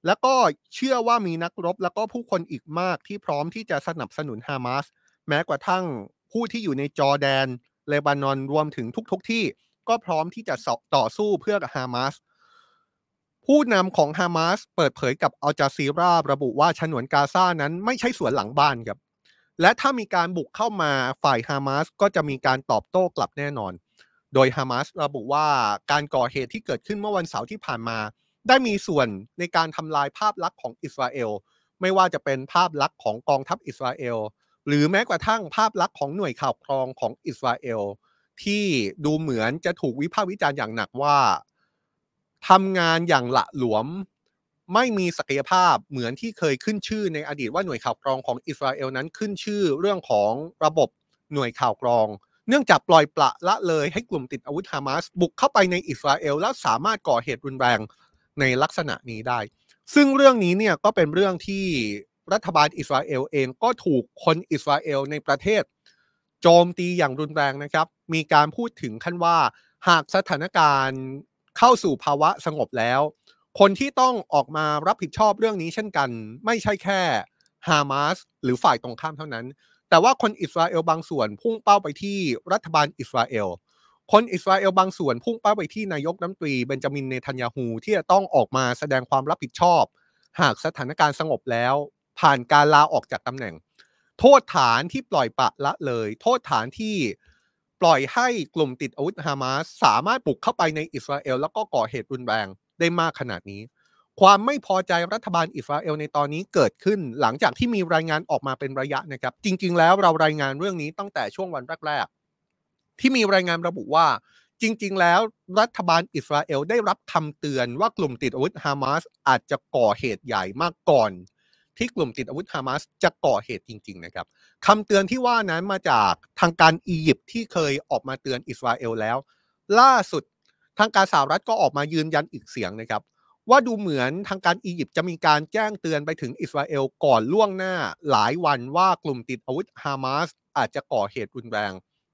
แล้วก็เชื่อว่ามีนักรบแล้วก็ผู้คนอีกมากที่พร้อมที่จะสนับสนุนฮามาสแม้กระทั่งผู้ที่อยู่ในจอร์แดนเลบานอนรวมถึงทุกๆที่ก็พร้อมที่จะต่อสู้เพื่อฮามาสผู้นำของฮามาสเปิดเผยกับอัลจาซีราระบุว่าฉนวนกาซานั้นไม่ใช่สวนหลังบ้านครับและถ้ามีการบุกเข้ามาฝ่ายฮามาสก็จะมีการตอบโต้กลับแน่นอนโดยฮามาสระบุว่าการก่อเหตุที่เกิดขึ้นเมื่อวันเสาร์ที่ผ่านมาได้มีส่วนในการทำลายภาพลักษณ์ของอิสราเอลไม่ว่าจะเป็นภาพลักษณ์ของกองทัพอิสราเอลหรือแม้กระทั่งภาพลักษณ์ของหน่วยข่าวกรองของอิสราเอลที่ดูเหมือนจะถูกวิพากษ์วิจารณ์อย่างหนักว่าทำงานอย่างหละหลวมไม่มีศักยภาพเหมือนที่เคยขึ้นชื่อในอดีตว่าหน่วยข่าวกรองของอิสราเอลนั้นขึ้นชื่อเรื่องของระบบหน่วยข่าวกรองเนื่องจากปล่อยปละละเลยให้กลุ่มติดอาวุธฮามาสบุกเข้าไปในอิสราเอลแล้วสามารถก่อเหตุรุนแรงในลักษณะนี้ได้ซึ่งเรื่องนี้เนี่ยก็เป็นเรื่องที่รัฐบาลอิสราเอลเองก็ถูกคนอิสราเอลในประเทศโจมตีอย่างรุนแรงนะครับมีการพูดถึงขั้นว่าหากสถานการณ์เข้าสู่ภาวะสงบแล้วคนที่ต้องออกมารับผิดชอบเรื่องนี้เช่นกันไม่ใช่แค่ฮามาสหรือฝ่ายตรงข้ามเท่านั้นแต่ว่าคนอิสราเอลบางส่วนพุ่งเป้าไปที่รัฐบาลอิสราเอลคนอิสราเอลบางส่วนพุ่งเป้าไปที่นายกรัฐมนตรีเบนจามินเนทันยาฮูที่จะต้องออกมาแสดงความรับผิดชอบหากสถานการณ์สงบแล้วผ่านการลาออกจากตำแหน่งโทษฐานที่ปล่อยปละละเลยโทษฐานที่ปล่อยให้กลุ่มติดอาวุธฮามาสสามารถบุกเข้าไปในอิสราเอลแล้วก็ก่อเหตุรุนแรงได้มากขนาดนี้ความไม่พอใจรัฐบาลอิสราเอลในตอนนี้เกิดขึ้นหลังจากที่มีรายงานออกมาเป็นระยะนะครับจริงๆแล้วเรารายงานเรื่องนี้ตั้งแต่ช่วงวันแรกๆที่มีรายงานระบุว่า จริงๆแล้วรัฐบาลอิสราเอลได้รับคำเตือนว่ากลุ่มติดอาวุธฮามาสอาจจะก่อเหตุใหญ่มากก่อนที่กลุ่มติดอาวุธฮามาสจะก่อเหตุจริงๆนะครับคำเตือนที่ว่านั้นมาจากทางการอียิปต์ที่เคยออกมาเตือนอิสราเอลแล้วล่าสุดทางการสหรัฐก็ออกมายืนยันอีกเสียงนะครับว่าดูเหมือนทางการอียิปต์จะมีการแจ้งเตือนไปถึงอิสราเอลก่อนล่วงหน้าหลายวันว่ากลุ่มติดอาวุธฮามาสอาจจะก่อเหตุรุนแรง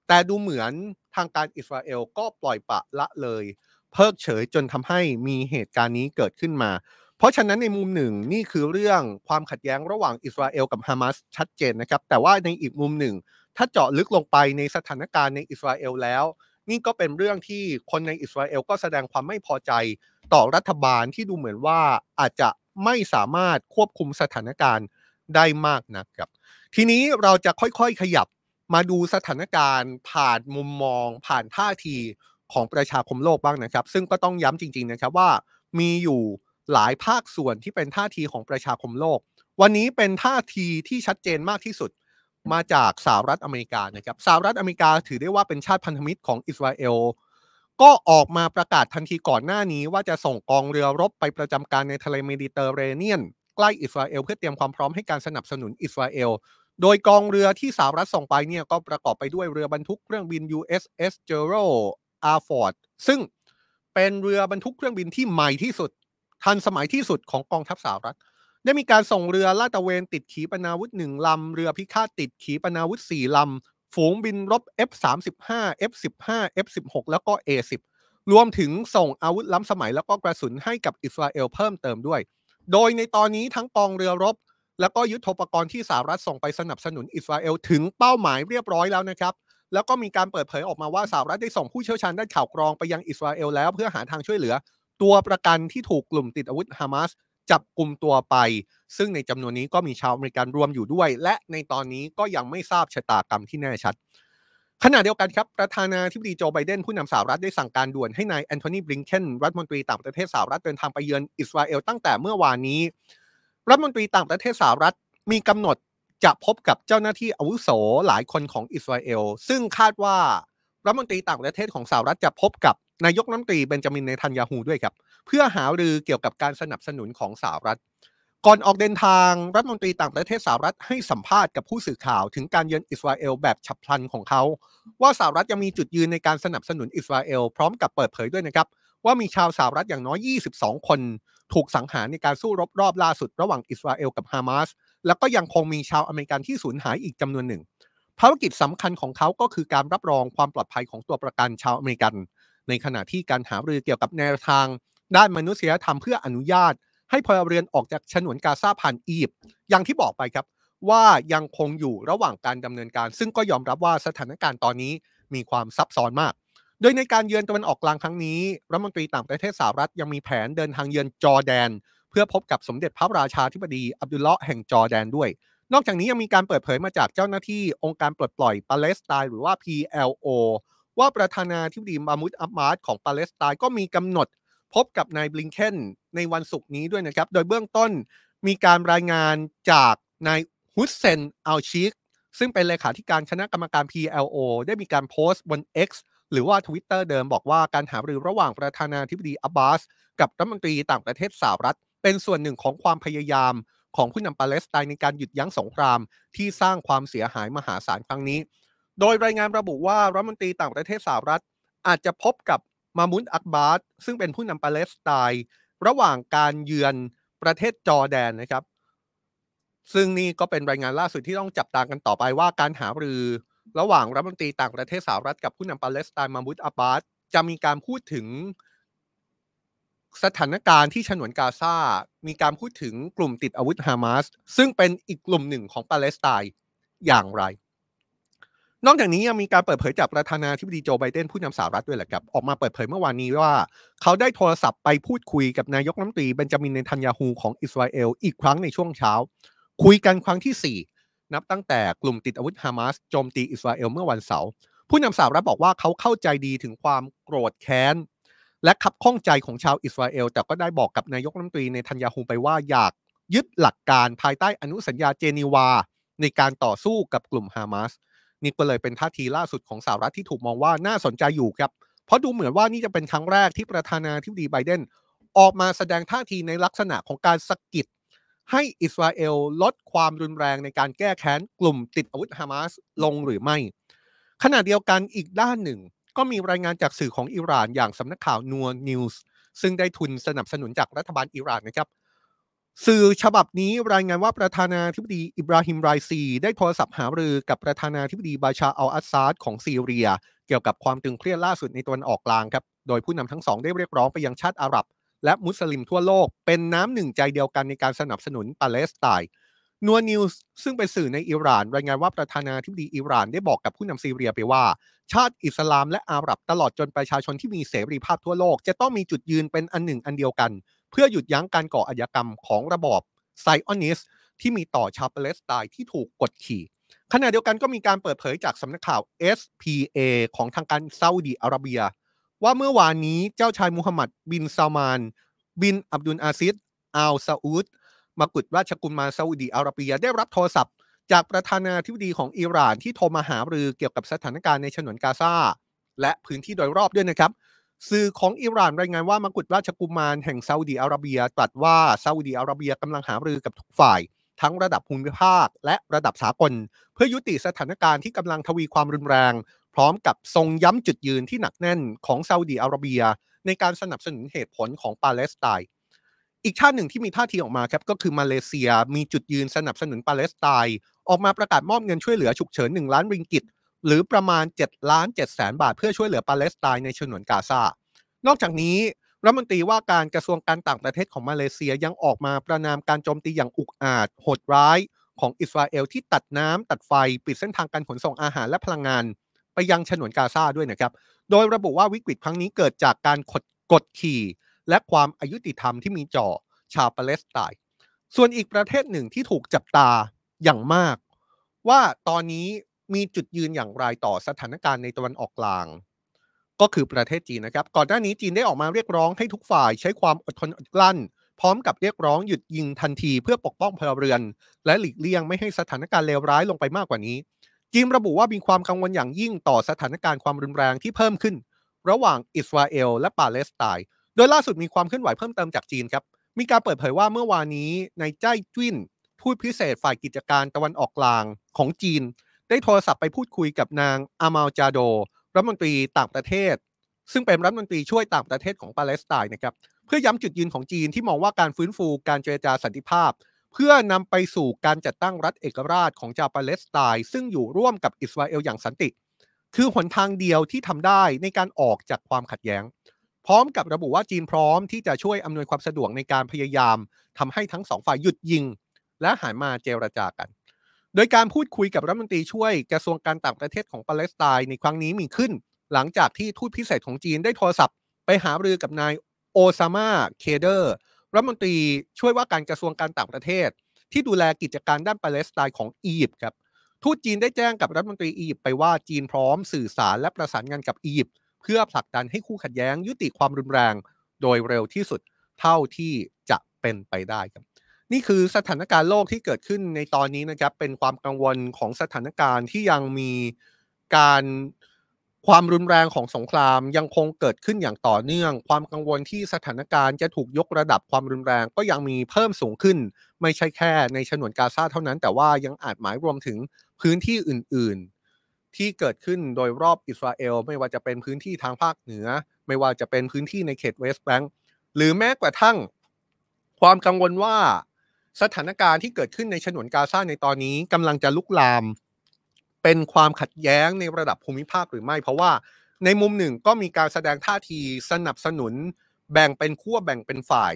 แต่ดูเหมือนทางการอิสราเอลก็ปล่อยปละละเลยเพิกเฉยจนทำให้มีเหตุการณ์นี้เกิดขึ้นมาเพราะฉะนั้นในมุมหนึ่งนี่คือเรื่องความขัดแย้งระหว่างอิสราเอลกับฮามาสชัดเจนนะครับแต่ว่าในอีกมุมหนึ่งถ้าเจาะลึกลงไปในสถานการณ์ในอิสราเอลแล้วนี่ก็เป็นเรื่องที่คนในอิสราเอลก็แสดงความไม่พอใจต่อรัฐบาลที่ดูเหมือนว่าอาจจะไม่สามารถควบคุมสถานการณ์ได้มากนักครับทีนี้เราจะค่อยๆขยับมาดูสถานการณ์ผ่านมุมมองผ่านท่าทีของประชาคมโลกบ้างนะครับซึ่งก็ต้องย้ำจริงๆนะครับว่ามีอยู่หลายภาคส่วนที่เป็นท่าทีของประชาคมโลกวันนี้เป็นท่าทีที่ชัดเจนมากที่สุดมาจากสหรัฐอเมริกานะครับสหรัฐอเมริกาถือได้ว่าเป็นชาติพันธมิตรของอิสราเอลก็ออกมาประกาศทันทีก่อนหน้านี้ว่าจะส่งกองเรือรบไปประจำการในทะเลเมดิเตอร์เรเนียนใกล้อิสราเอลเพื่อเตรียมความพร้อมให้การสนับสนุนอิสราเอลโดยกองเรือที่สหรัฐส่งไปเนี่ยก็ประกอบไปด้วยเรือบรรทุกเครื่องบิน ยู เอส เอส Gerald R Ford ซึ่งเป็นเรือบรรทุกเครื่องบินที่ใหม่ที่สุดทันสมัยที่สุดของกองทัพสหรัฐได้มีการส่งเรือลาดตระเวนติดขีปนาวุธหนึ่งลำเรือพิฆาตติดขีปนาวุธสี่ลำฝูงบินรบ เอฟ สามสิบห้า เอฟ สิบห้า เอฟ สิบหก แล้วก็ เอ สิบ รวมถึงส่งอาวุธล้ำสมัยแล้วก็กระสุนให้กับอิสราเอลเพิ่มเติมด้วยโดยในตอนนี้ทั้งกองเรือรบแล้วก็ยุทโธปกรณ์ที่สหรัฐส่งไปสนับสนุนอิสราเอลถึงเป้าหมายเรียบร้อยแล้วนะครับแล้วก็มีการเปิดเผยออกมาว่าสหรัฐได้ส่งผู้เชี่ยวชาญด้านข่าวกรองไปยังอิสราเอลแล้วเพื่อหาทางช่วยเหลือตัวประกันที่ถูกกลุ่มติดอาวุธฮามาสจับกลุ่มตัวไปซึ่งในจำนวนนี้ก็มีชาวอเมริกันรวมอยู่ด้วยและในตอนนี้ก็ยังไม่ทราบชะตากรรมที่แน่ชัดขณะเดียวกันครับประธานาธิบดีโจไบเดนผู้นำสหรัฐได้สั่งการด่วนให้นายแอนโทนีบลิงเคนรัฐมนตรีต่างประเทศสหรัฐเดินทางไปเยือนอิสราเอลตั้งแต่เมื่อวานนี้รัฐมนตรีต่างประเทศสหรัฐมีกำหนดจะพบกับเจ้าหน้าที่อาวุโสหลายคนของอิสราเอลซึ่งคาดว่ารัฐมนตรีต่างประเทศของสหรัฐจะพบกับนายกรัฐมนตรีเบนจามินเนทันยาฮูด้วยครับเพื่อหารือเกี่ยวกับการสนับสนุนของสหรัฐก่อนออกเดินทางรัฐมนตรีต่างประเทศสหรัฐให้สัมภาษณ์กับผู้สื่อข่าวถึงการเยือนอิสราเอลแบบฉับพลันของเขาว่าสหรัฐยังมีจุดยืนในการสนับสนุนอิสราเอลพร้อมกับเปิดเผยด้วยนะครับว่ามีชาวสหรัฐอย่างน้อยยี่สิบสองคนถูกสังหารในการสู้รบรอบล่าสุดระหว่างอิสราเอลกับฮามาสแล้วก็ยังคงมีชาวอเมริกันที่สูญหายอีกจำนวนหนึ่งภารกิจสำคัญของเขาก็คือการรับรองความปลอดภัยของตัวประกันชาวอเมริกันในขณะที่การหารือเกี่ยวกับแนวทางด้านมนุษยธรรมเพื่ออนุญาตให้พลเรือนออกจากฉนวนกาซาผ่านอียิปต์อย่างที่บอกไปครับว่ายังคงอยู่ระหว่างการดำเนินการซึ่งก็ยอมรับว่าสถานการณ์ตอนนี้มีความซับซ้อนมากโดยในการเยือนตะวันออกกลางครั้งนี้รัฐมนตรีต่างประเทศสหรัฐยังมีแผนเดินทางเยือนจอร์แดนเพื่อพบกับสมเด็จพระราชาธิบดีอับดุลเลาะห์แห่งจอร์แดนด้วยนอกจากนี้ยังมีการเปิดเผยมาจากเจ้าหน้าที่องค์การปลดปล่อยปาเลสไตน์หรือว่า พี แอล โอ ว่าประธานาธิบดีมาห์มูด อับบาสของปาเลสไตน์ก็มีกำหนดพบกับนายบลิงเคนในวันศุกร์นี้ด้วยนะครับโดยเบื้องต้นมีการรายงานจากนายฮุสเซนอัลชีคซึ่งเป็นเลขาธิการคณะกรรมการ พี แอล โอ ได้มีการโพสต์บน X หรือว่า Twitter เดิมบอกว่าการหารือระหว่างประธานาธิบดีอับบาสกับรัฐมนตรีต่างประเทศสหรัฐเป็นส่วนหนึ่งของความพยายามของผู้นำปาเลสไตน์ในการหยุดยั้งสงครามที่สร้างความเสียหายมหาศาลครั้งนี้โดยรายงานระบุว่ารัฐมนตรีต่างประเทศสหรัฐอาจจะพบกับมาห์มูด อับบาสซึ่งเป็นผู้นำปาเลสไตน์ระหว่างการเยือนประเทศจอร์แดนนะครับซึ่งนี่ก็เป็นรายงานล่าสุดที่ต้องจับตากันต่อไปว่าการหารือระหว่างรัฐมนตรีต่างประเทศสหรัฐกับผู้นำปาเลสไตน์มาห์มูด อับบาสจะมีการพูดถึงสถานการณ์ที่ฉนวนกาซามีการพูดถึงกลุ่มติดอาวุธฮามาสซึ่งเป็นอีกกลุ่มหนึ่งของปาเลสไตน์อย่างไรนอกจากนี้ยังมีการเปิดเผยจากประธานาธิบดีโจไบเดนผู้นำสหรัฐด้วยแหละครับออกมาเปิดเผยเมื่อวานนี้ว่าเขาได้โทรศัพท์ไปพูดคุยกับนายกรัฐมนตรีเบนจามินเนทันยาฮูของอิสราเอลอีกครั้งในช่วงเช้าคุยกันครั้งที่สี่นับตั้งแต่กลุ่มติดอาวุธฮามาสโจมตีอิสราเอลเมื่อวันเสาร์ผู้นำสหรัฐบอกว่าเขาเข้าใจดีถึงความโกรธแค้นและขับข้องใจของชาวอิสราเอลแต่ก็ได้บอกกับนายกรัฐมนตรีเนทันยาฮูไปว่าอยากยึดหลักการภายใต้อนุสัญญาเจนีวาในการต่อสู้กับกลุ่มฮามาสนี่ก็เลยเป็นท่าทีล่าสุดของสหรัฐที่ถูกมองว่าน่าสนใจอยู่ครับ เพราะดูเหมือนว่านี่จะเป็นครั้งแรกที่ประธานาธิบดีไบเดนออกมาแสดงท่าทีในลักษณะของการสะกิดให้อิสราเอลลดความรุนแรงในการแก้แค้นกลุ่มติดอาวุธฮามาสลงหรือไม่ขณะเดียวกันอีกด้านหนึ่งก็มีรายงานจากสื่อของอิหร่านอย่างสำนักข่าวนัวนิวส์ซึ่งได้ทุนสนับสนุนจากรัฐบาลอิหร่านนะครับสื่อฉบับนี้รายงานว่าประธานาธิบดีอิบราฮิมไรซีได้โทรศัพท์หารือกับประธานาธิบดีบาชาร์อัลอาซาดของซีเรียเกี่ยวกับความตึงเครียดล่าสุดในตะวันออกกลางครับโดยผู้นำทั้งสองได้เรียกร้องไปยังชาติอาหรับและมุสลิมทั่วโลกเป็นน้ำหนึ่งใจเดียวกันในการสนับสนุนปาเลสไตน์นัวนิวส์ซึ่งเป็นสื่อในอิหร่านรายงานว่าประธานาธิบดีอิหร่านได้บอกกับผู้นำซีเรียไปว่าชาติอิสลามและอาหรับตลอดจนประชาชนที่มีเสรีภาพทั่วโลกจะต้องมีจุดยืนเป็นอันหนึ่งอันเดียวกันเพื่อหยุดยั้งการก่ออาชญากรรมของระบอบไซออนิสต์ที่มีต่อชาวปาเลสไตน์ที่ถูกกดขี่ขณะเดียวกันก็มีการเปิดเผยจากสำนักข่าว เอส พี เอ ของทางการซาอุดีอาระเบียว่าเมื่อวานนี้เจ้าชายมูฮัมหมัดบินซาลมานบินอับดุลอาซิดอัลซาอุดมกุฎราชกุมารซาอุดีอาระเบียได้รับโทรศัพท์จากประธานาธิบดีของอิหร่านที่โทรมาหารือเกี่ยวกับสถานการณ์ในฉนวนกาซาและพื้นที่โดยรอบด้วยนะครับสื่อของอิหร่านรายงานว่ามกุฎราชกุมารแห่งซาอุดีอาระเบียตรัสว่าซาอุดีอาระเบียกำลังหารือกับทุกฝ่ายทั้งระดับภูมิภาคและระดับสากลเพื่อยุติสถานการณ์ที่กำลังทวีความรุนแรงพร้อมกับทรงย้ำจุดยืนที่หนักแน่นของซาอุดีอาระเบียในการสนับสนุนเหตุผลของปาเลสไตน์อีกชาติหนึ่งที่มีท่าทีออกมาครับก็คือมาเลเซียมีจุดยืนสนับสนุนปาเลสไตน์ออกมาประกาศมอบเงินช่วยเหลือฉุกเฉินหนึ่งล้านริงกิตหรือประมาณเจ็ดล้านเจ็ดแสนบาทเพื่อช่วยเหลือปาเลสไตน์ในฉนวนกาซานอกจากนี้รัฐมนตรีว่าการกระทรวงการต่างประเทศของมาเลเซียยังออกมาประณามการโจมตีอย่างอุกอาจโหดร้ายของอิสราเอลที่ตัดน้ำตัดไฟปิดเส้นทางการขนส่งอาหารและพลังงานไปยังฉนวนกาซาด้วยนะครับโดยระบุว่าวิกฤตครั้งนี้เกิดจากการกดขี่และความอยุติธรรมที่มีจ่อชาวปาเลสไตน์ส่วนอีกประเทศหนึ่งที่ถูกจับตาอย่างมากว่าตอนนี้มีจุดยืนอย่างไรต่อสถานการณ์ในตะวันออกกลางก็คือประเทศจีนนะครับก่อนหน้านี้จีนได้ออกมาเรียกร้องให้ทุกฝ่ายใช้ความอดทนอดกลั้นพร้อมกับเรียกร้องหยุดยิงทันทีเพื่อปกป้องพลเรือนและหลีกเลี่ยงไม่ให้สถานการณ์เลวร้ายลงไปมากกว่านี้จีนระบุว่ามีความกังวลอย่างยิ่งต่อสถานการณ์ความรุนแรงที่เพิ่มขึ้นระหว่างอิสราเอลและปาเลสไตน์โดยล่าสุดมีความเคลื่อนไหวเพิ่มเติมจากจีนครับมีการเปิดเผยว่าเมื่อวานนี้นายไจ้จิ้นทูตพิเศษฝ่ายกิจการตะวันออกกลางของจีนได้โทรศัพท์ไปพูดคุยกับนางอามัลจาโดรัฐมนตรีต่างประเทศซึ่งเป็นรัฐมนตรีช่วยต่างประเทศของปาเลสไตน์นะครับเพื่อย้ำจุดยืนของจีนที่มองว่าการฟื้นฟูการเจรจาสันติภาพเพื่อนำไปสู่การจัดตั้งรัฐเอกราชของชาวปาเลสไตน์ซึ่งอยู่ร่วมกับอิสราเอลอย่างสันติคือหนทางเดียวที่ทำได้ในการออกจากความขัดแย้งพร้อมกับระบุว่าจีนพร้อมที่จะช่วยอำนวยความสะดวกในการพยายามทำให้ทั้งสองฝ่ายหยุดยิงและหันมาเจรจากันโดยการพูดคุยกับรัฐมนตรีช่วยกระทรวงการต่างประเทศของปาเลสไตน์ในครั้งนี้มีขึ้นหลังจากที่ทูตพิเศษของจีนได้โทรศัพท์ไปหารือกับนายโอซามาเคเดอร์รัฐมนตรีช่วยว่าการกระทรวงการต่างประเทศที่ดูแลกิจการด้านปาเลสไตน์ของอียิปต์ครับทูตจีนได้แจ้งกับรัฐมนตรีอียิปต์ไปว่าจีนพร้อมสื่อสารและประสานงานกับอียิปต์เพื่อผลักดันให้คู่ขัดแย้งยุติความรุนแรงโดยเร็วที่สุดเท่าที่จะเป็นไปได้ครับนี่คือสถานการณ์โลกที่เกิดขึ้นในตอนนี้นะครับเป็นความกังวลของสถานการณ์ที่ยังมีการความรุนแรงของสงครามยังคงเกิดขึ้นอย่างต่อเนื่องความกังวลที่สถานการณ์จะถูกยกระดับความรุนแรงก็ยังมีเพิ่มสูงขึ้นไม่ใช่แค่ในฉนวนกาซาเท่านั้นแต่ว่ายังอาจหมายรวมถึงพื้นที่อื่นๆที่เกิดขึ้นโดยรอบอิสราเอลไม่ว่าจะเป็นพื้นที่ทางภาคเหนือไม่ว่าจะเป็นพื้นที่ในเขตเวสต์แบงก์หรือแม้กระทั่งความกังวลว่าสถานการณ์ที่เกิดขึ้นในฉนวนกาซาในตอนนี้กำลังจะลุกลามเป็นความขัดแย้งในระดับภูมิภาคหรือไม่เพราะว่าในมุมหนึ่งก็มีการแสดงท่าทีสนับสนุนแบ่งเป็นขั้วแบ่งเป็นฝ่าย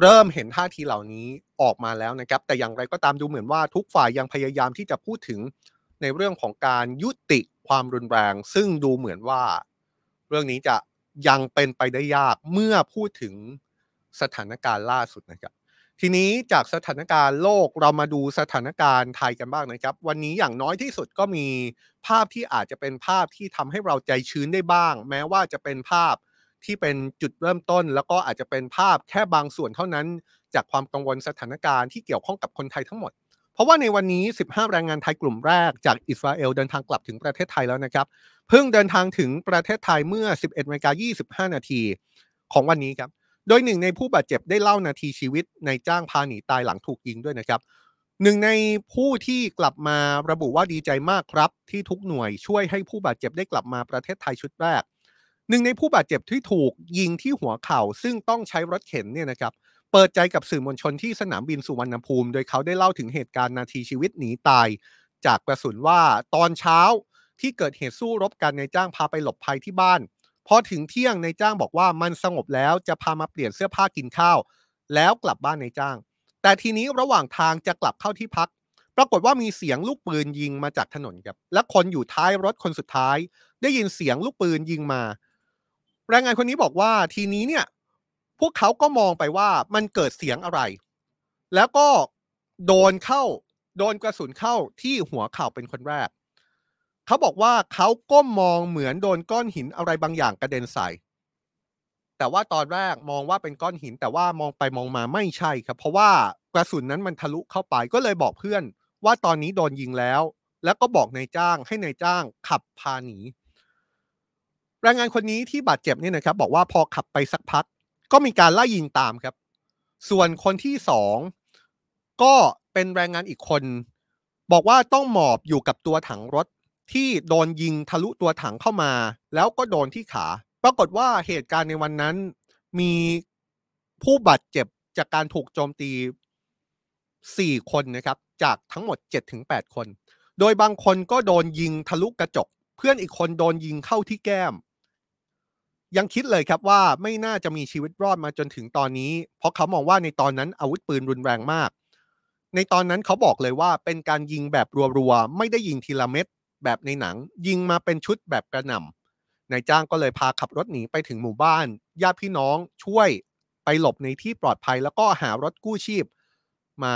เริ่มเห็นท่าทีเหล่านี้ออกมาแล้วนะครับแต่อย่างไรก็ตามดูเหมือนว่าทุกฝ่ายยังพยายามที่จะพูดถึงในเรื่องของการยุติความรุนแรงซึ่งดูเหมือนว่าเรื่องนี้จะยังเป็นไปได้ยากเมื่อพูดถึงสถานการณ์ล่าสุดนะครับทีนี้จากสถานการณ์โลกเรามาดูสถานการณ์ไทยกันบ้างนะครับวันนี้อย่างน้อยที่สุดก็มีภาพที่อาจจะเป็นภาพที่ทำให้เราใจชื้นได้บ้างแม้ว่าจะเป็นภาพที่เป็นจุดเริ่มต้นแล้วก็อาจจะเป็นภาพแค่บางส่วนเท่านั้นจากความกังวลสถานการณ์ที่เกี่ยวข้องกับคนไทยทั้งหมด เพราะว่าในวันนี้สิบห้าแรงงานไทยกลุ่มแรกจากอิสราเอลเดินทางกลับถึงประเทศไทยแล้วนะครับเพิ่งเดินทางถึงประเทศไทยเมื่อ สิบเอ็ดนาฬิกายี่สิบห้านาทีของวันนี้ครับโดยหนึ่งในผู้บาดเจ็บได้เล่านาทีชีวิตในจ้างพาหนีตายหลังถูกยิงด้วยนะครับหนึ่งในผู้ที่กลับมาระบุว่าดีใจมากครับที่ทุกหน่วยช่วยให้ผู้บาดเจ็บได้กลับมาประเทศไทยชุดแรกหนึ่งในผู้บาดเจ็บที่ถูกยิงที่หัวเข่าซึ่งต้องใช้รถเข็นเนี่ยนะครับเปิดใจกับสื่อมวลชนที่สนามบินสุวรรณภูมิโดยเขาได้เล่าถึงเหตุการณ์นาทีชีวิตหนีตายจากกระสุนว่าตอนเช้าที่เกิดเหตุสู้รบกันนายจ้างพาไปหลบภัยที่บ้านพอถึงเที่ยงนายจ้างบอกว่ามันสงบแล้วจะพามาเปลี่ยนเสื้อผ้ากินข้าวแล้วกลับบ้านนายจ้างแต่ทีนี้ระหว่างทางจะกลับเข้าที่พักปรากฏว่ามีเสียงลูกปืนยิงมาจากถนนครับและคนอยู่ท้ายรถคนสุดท้ายได้ยินเสียงลูกปืนยิงมาแรงงานคนนี้บอกว่าทีนี้เนี่ยพวกเขาก็มองไปว่ามันเกิดเสียงอะไรแล้วก็โดนเข้าโดนกระสุนเข้าที่หัวเข่าเป็นคนแรกเขาบอกว่าเขาก็มองเหมือนโดนก้อนหินอะไรบางอย่างกระเด็นใส่แต่ว่าตอนแรกมองว่าเป็นก้อนหินแต่ว่ามองไปมองมาไม่ใช่ครับเพราะว่ากระสุนนั้นมันทะลุเข้าไปก็เลยบอกเพื่อนว่าตอนนี้โดนยิงแล้วแล้วก็บอกนายจ้างให้นายจ้างขับพาหนีแรงงานคนนี้ที่บาดเจ็บเนี่ยนะครับบอกว่าพอขับไปสักพักก็มีการไล่ยิงตามครับส่วนคนที่สองก็เป็นแรงงานอีกคนบอกว่าต้องหมอบอยู่กับตัวถังรถที่โดนยิงทะลุตัวถังเข้ามาแล้วก็โดนที่ขาปรากฏว่าเหตุการณ์ในวันนั้นมีผู้บาดเจ็บจากการถูกโจมตีสี่คนนะครับจากทั้งหมด เจ็ดถึงแปด คนโดยบางคนก็โดนยิงทะลุกระจกเพื่อนอีกคนโดนยิงเข้าที่แก้มยังคิดเลยครับว่าไม่น่าจะมีชีวิตรอดมาจนถึงตอนนี้เพราะเขามองว่าในตอนนั้นอาวุธปืนรุนแรงมากในตอนนั้นเขาบอกเลยว่าเป็นการยิงแบบรัวๆไม่ได้ยิงทีละเม็ดแบบในหนังยิงมาเป็นชุดแบบกระหน่ำนายจ้างก็เลยพาขับรถหนีไปถึงหมู่บ้านญาติพี่น้องช่วยไปหลบในที่ปลอดภัยแล้วก็หารถกู้ชีพมา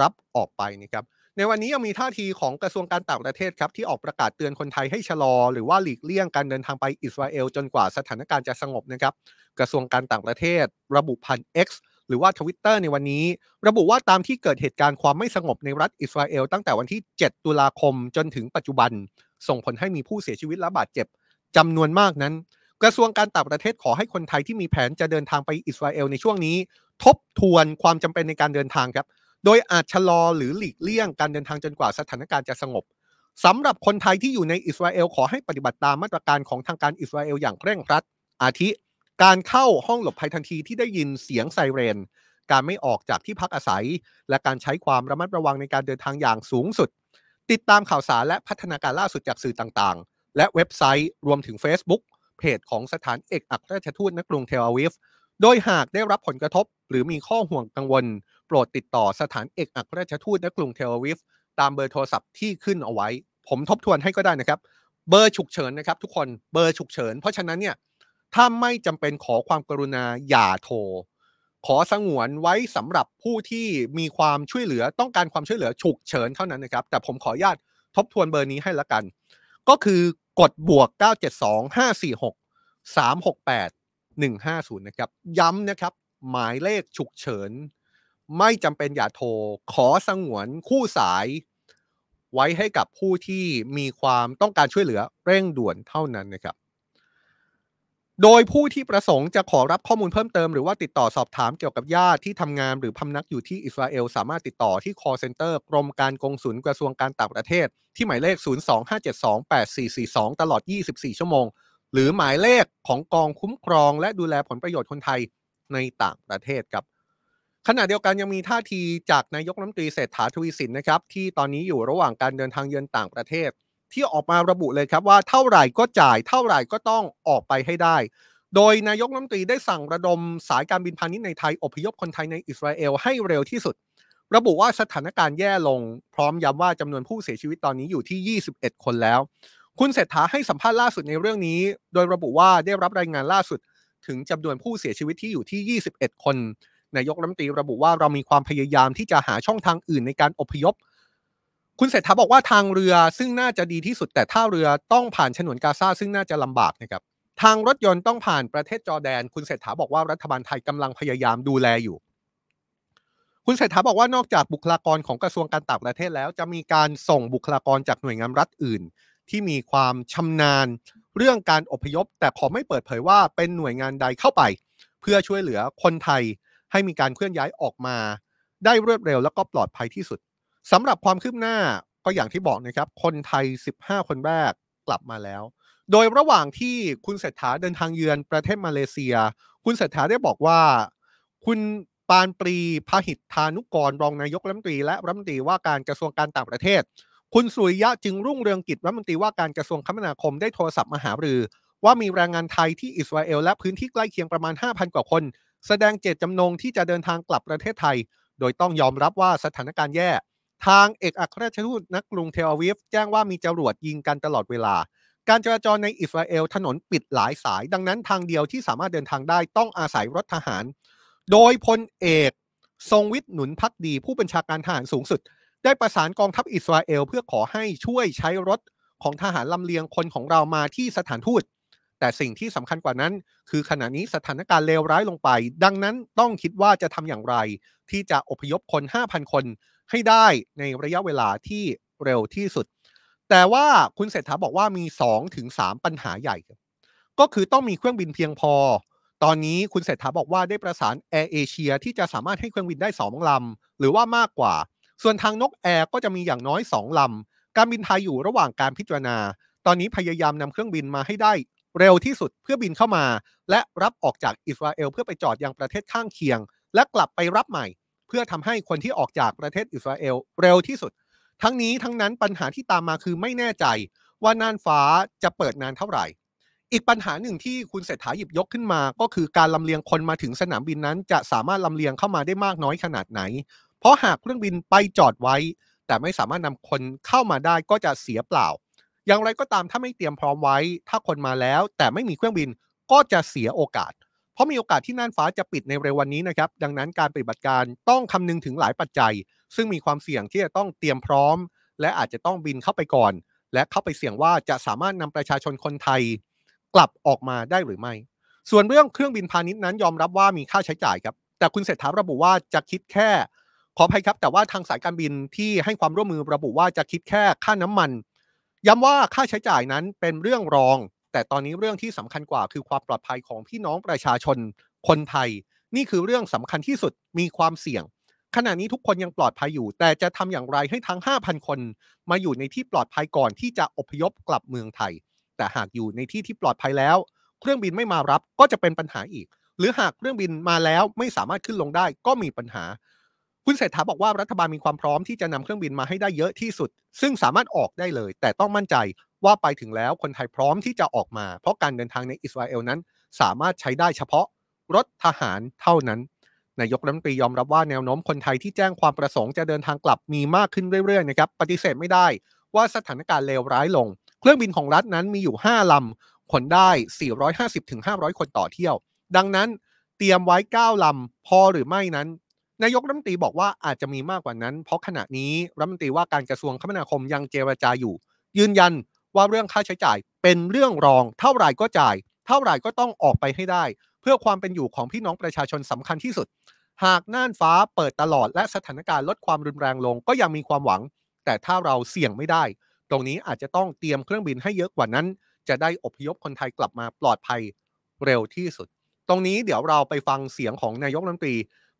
รับออกไปนะครับในวันนี้ยังมีท่าทีของกระทรวงการต่างประเทศครับที่ออกประกาศเตือนคนไทยให้ชะลอหรือว่าหลีกเลี่ยงการเดินทางไปอิสราเอลจนกว่าสถานการณ์จะสงบนะครับกระทรวงการต่างประเทศระบุผ่าน X หรือว่า Twitter ในวันนี้ระบุว่าตามที่เกิดเหตุการณ์ความไม่สงบในรัฐอิสราเอลตั้งแต่วันที่เจ็ดตุลาคมจนถึงปัจจุบันส่งผลให้มีผู้เสียชีวิตและบาดเจ็บจำนวนมากนั้นกระทรวงการต่างประเทศขอให้คนไทยที่มีแผนจะเดินทางไปอิสราเอลในช่วงนี้ทบทวนความจำเป็นในการเดินทางครับโดยอาจชะลอหรือหลีกเลี่ยงการเดินทางจนกว่าสถานการณ์จะสงบสำหรับคนไทยที่อยู่ในอิสราเอลขอให้ปฏิบัติตามมาตรการของทางการอิสราเอลอย่างเคร่งครัดอาทิการเข้าห้องหลบภัยทันทีที่ได้ยินเสียงไซเรนการไม่ออกจากที่พักอาศัยและการใช้ความระมัดระวังในการเดินทางอย่างสูงสุดติดตามข่าวสารและพัฒนาการล่าสุดจากสื่อต่างๆและเว็บไซต์รวมถึง Facebook เพจของสถานเอกอัครราชทูตณกรุงเทลอาวีฟโดยหากได้รับผลกระทบหรือมีข้อห่วงกังวลโปรดติดต่อสถานเอกอัครราชทูตณกรุงเทลอาวีฟตามเบอร์โทรศัพท์ที่ขึ้นเอาไว้ผมทบทวนให้ก็ได้นะครับเบอร์ฉุกเฉินนะครับทุกคนเบอร์ฉุกเฉินเพราะฉะนั้นเนี่ยถ้าไม่จำเป็นขอความกรุณาอย่าโทรขอสงวนไว้สำหรับผู้ที่มีความช่วยเหลือต้องการความช่วยเหลือฉุกเฉินเท่านั้นนะครับแต่ผมขออนุญาตทบทวนเบอร์นี้ให้ละกันก็คือกดบวกเก้าเจ็ดสองห้าสี่หกสามหกแปดหนึ่งห้าศูนย์นะครับย้ำนะครับหมายเลขฉุกเฉินไม่จำเป็นอย่าโทรขอสงวนคู่สายไว้ให้กับผู้ที่มีความต้องการช่วยเหลือเร่งด่วนเท่านั้นนะครับโดยผู้ที่ประสงค์จะขอรับข้อมูลเพิ่มเติมหรือว่าติดต่อสอบถามเกี่ยวกับญาติที่ทำงานหรือพำนักอยู่ที่อิสราเอลสามารถติดต่อที่ call center กรมการกงสุลกระทรวงการต่างประเทศที่หมายเลขศูนย์ สอง ห้า เจ็ด สอง แปด สี่ สี่ สองตลอดยี่สิบสี่ชั่วโมงหรือหมายเลขของกองคุ้มครองและดูแลผลประโยชน์คนไทยในต่างประเทศครับขณะเดียวกันยังมีท่าทีจากนายกรัฐมนตรีเศรษฐาทวีสินนะครับที่ตอนนี้อยู่ระหว่างการเดินทางเยือนต่างประเทศที่ออกมาระบุเลยครับว่าเท่าไหร่ก็จ่ายเท่าไหร่ก็ต้องออกไปให้ได้โดยนายกรัฐมนตรีได้สั่งระดมสายการบินพาณิชย์ในไทยอพยพคนไทยในอิสราเอลให้เร็วที่สุดระบุว่าสถานการณ์แย่ลงพร้อมย้ำว่าจำนวนผู้เสียชีวิตตอนนี้อยู่ที่ยี่สิบเอ็ดคนแล้วคุณเศรษฐาให้สัมภาษณ์ล่าสุดในเรื่องนี้โดยระบุว่าได้รับรายงานล่าสุดถึงจำนวนผู้เสียชีวิตที่อยู่ที่ยี่สิบเอ็ดคนนายกรัฐมนตรีระบุว่าเรามีความพยายามที่จะหาช่องทางอื่นในการอพยพคุณเศรษฐาบอกว่าทางเรือซึ่งน่าจะดีที่สุดแต่ท่าเรือต้องผ่านฉนวนกาซาซึ่งน่าจะลำบากนะครับทางรถยนต์ต้องผ่านประเทศจอร์แดนคุณเศรษฐาบอกว่ารัฐบาลไทยกำลังพยายามดูแลอยู่ คุณเศรษฐาบอกว่านอกจากบุคลากรของกระทรวงการต่างประเทศแล้วจะมีการส่งบุคลากรจากหน่วยงานรัฐอื่นที่มีความชำนาญเรื่องการอพยพแต่ขอไม่เปิดเผยว่าเป็นหน่วยงานใดเข้าไปเพื่อช่วยเหลือคนไทยให้มีการเคลื่อนย้ายออกมาได้รวดเร็วและก็ปลอดภัยที่สุดสำหรับความคืบหน้าก็อย่างที่บอกนะครับคนไทยสิบห้าคนแรกกลับมาแล้วโดยระหว่างที่คุณเศรษฐาเดินทางเยือนประเทศมาเลเซียคุณเศรษฐาได้บอกว่าคุณปานปรีพหิทธานุกรรองนายกรัฐมนตรีและรัฐมนตรีว่าการกระทรวงการต่างประเทศคุณสุริยะจึงรุ่งเรืองกิจรัฐมนตรีว่าการกระทรวงคมนาคมได้โทรศัพท์มาหารือว่ามีแรงงานไทยที่อิสราเอลและพื้นที่ใกล้เคียงประมาณ ห้าพัน กว่าคนแสดงเจตจำนงที่จะเดินทางกลับประเทศไทยโดยต้องยอมรับว่าสถานการณ์แย่ทางเอกอัครราชทูตณกรุงเทลอาวีฟแจ้งว่ามีจรวดยิงกันตลอดเวลาการจราจรในอิสราเอลถนนปิดหลายสายดังนั้นทางเดียวที่สามารถเดินทางได้ต้องอาศัยรถทหารโดยพลเอกทรงวิทย์หนุนภักดีผู้บัญชาการทหารสูงสุดได้ประสานกองทัพอิสราเอลเพื่อขอให้ช่วยใช้รถของทหารลำเลียงคนของเรามาที่สถานทูตแต่สิ่งที่สำคัญกว่านั้นคือขณะนี้สถานการณ์เลวร้ายลงไปดังนั้นต้องคิดว่าจะทำอย่างไรที่จะอพยพคน ห้าพัน คนให้ได้ในระยะเวลาที่เร็วที่สุดแต่ว่าคุณเศรษฐาบอกว่ามี สองถึงสาม ปัญหาใหญ่ก็คือต้องมีเครื่องบินเพียงพอตอนนี้คุณเศรษฐาบอกว่าได้ประสาน Air Asia ที่จะสามารถให้เครื่องบินได้สองลำหรือว่ามากกว่าส่วนทางนกแอร์ก็จะมีอย่างน้อยสองลำการบินไทยอยู่ระหว่างการพิจารณาตอนนี้พยายามนำเครื่องบินมาให้ได้เร็วที่สุดเพื่อบินเข้ามาและรับออกจากอิสราเอลเพื่อไปจอดยังประเทศข้างเคียงและกลับไปรับใหม่เพื่อทำให้คนที่ออกจากประเทศอิสราเอลเร็วที่สุดทั้งนี้ทั้งนั้นปัญหาที่ตามมาคือไม่แน่ใจว่าน่านฟ้าจะเปิดนานเท่าไหร่อีกปัญหาหนึ่งที่คุณเศรษฐาหยิบยกขึ้นมาก็คือการลำเลียงคนมาถึงสนามบินนั้นจะสามารถลำเลียงเข้ามาได้มากน้อยขนาดไหนเพราะหากเครื่องบินไปจอดไว้แต่ไม่สามารถนำคนเข้ามาได้ก็จะเสียเปล่าอย่างไรก็ตามถ้าไม่เตรียมพร้อมไว้ถ้าคนมาแล้วแต่ไม่มีเครื่องบินก็จะเสียโอกาสเพราะมีโอกาสที่น่านฟ้าจะปิดในเร็ววันนี้นะครับดังนั้นการปฏิบัติการต้องคำนึงถึงหลายปัจจัยซึ่งมีความเสี่ยงที่จะต้องเตรียมพร้อมและอาจจะต้องบินเข้าไปก่อนและเข้าไปเสี่ยงว่าจะสามารถนำประชาชนคนไทยกลับออกมาได้หรือไม่ส่วนเรื่องเครื่องบินพาณิชย์นั้นยอมรับว่ามีค่าใช้จ่ายครับแต่คุณเศรษฐาระบุว่าจะคิดแค่ขออภัยครับแต่ว่าทางสายการบินที่ให้ความร่วมมือระบุว่าจะคิดแค่ค่าน้ำมันย้ำว่าค่าใช้จ่ายนั้นเป็นเรื่องรองแต่ตอนนี้เรื่องที่สำคัญกว่าคือความปลอดภัยของพี่น้องประชาชนคนไทยนี่คือเรื่องสำคัญที่สุดมีความเสี่ยงขณะนี้ทุกคนยังปลอดภัยอยู่แต่จะทำอย่างไรให้ทั้ง ห้าพัน คนมาอยู่ในที่ปลอดภัยก่อนที่จะอพยพกลับเมืองไทยแต่หากอยู่ในที่ที่ปลอดภัยแล้วเครื่องบินไม่มารับก็จะเป็นปัญหาอีกหรือหากเครื่องบินมาแล้วไม่สามารถขึ้นลงได้ก็มีปัญหาคุณเศรษฐาบอกว่ารัฐบาลมีความพร้อมที่จะนำเครื่องบินมาให้ได้เยอะที่สุดซึ่งสามารถออกได้เลยแต่ต้องมั่นใจว่าไปถึงแล้วคนไทยพร้อมที่จะออกมาเพราะการเดินทางในอิสราเอลนั้นสามารถใช้ได้เฉพาะรถทหารเท่านั้นนายกรัฐมนตรียอมรับว่าแนวโน้มคนไทยที่แจ้งความประสงค์จะเดินทางกลับมีมากขึ้นเรื่อยๆนะครับปฏิเสธไม่ได้ว่าสถานการณ์เลวร้ายลงเครื่องบินของรัฐนั้นมีอยู่ห้าลำขนได้ สี่ร้อยห้าสิบถึงห้าร้อย คนต่อเที่ยวดังนั้นเตรียมไว้เก้าลำพอหรือไม่นั้นนายกรัฐมนตรีบอกว่าอาจจะมีมากกว่านั้นเพราะขณะนี้รัฐมนตรีว่าการกระทรวงคมนาคมยังเจรจาอยู่ยืนยันว่าเรื่องค่าใช้จ่ายเป็นเรื่องรองเท่าไหร่ก็จ่ายเท่าไหร่ก็ต้องออกไปให้ได้เพื่อความเป็นอยู่ของพี่น้องประชาชนสำคัญที่สุดหากน่านฟ้าเปิดตลอดและสถานการณ์ลดความรุนแรงลงก็ยังมีความหวังแต่ถ้าเราเสี่ยงไม่ได้ตรงนี้อาจจะต้องเตรียมเครื่องบินให้เยอะกว่านั้นจะได้อพยพคนไทยกลับมาปลอดภัยเร็วที่สุดตรงนี้เดี๋ยวเราไปฟังเสียงของนายกรัฐมนตรี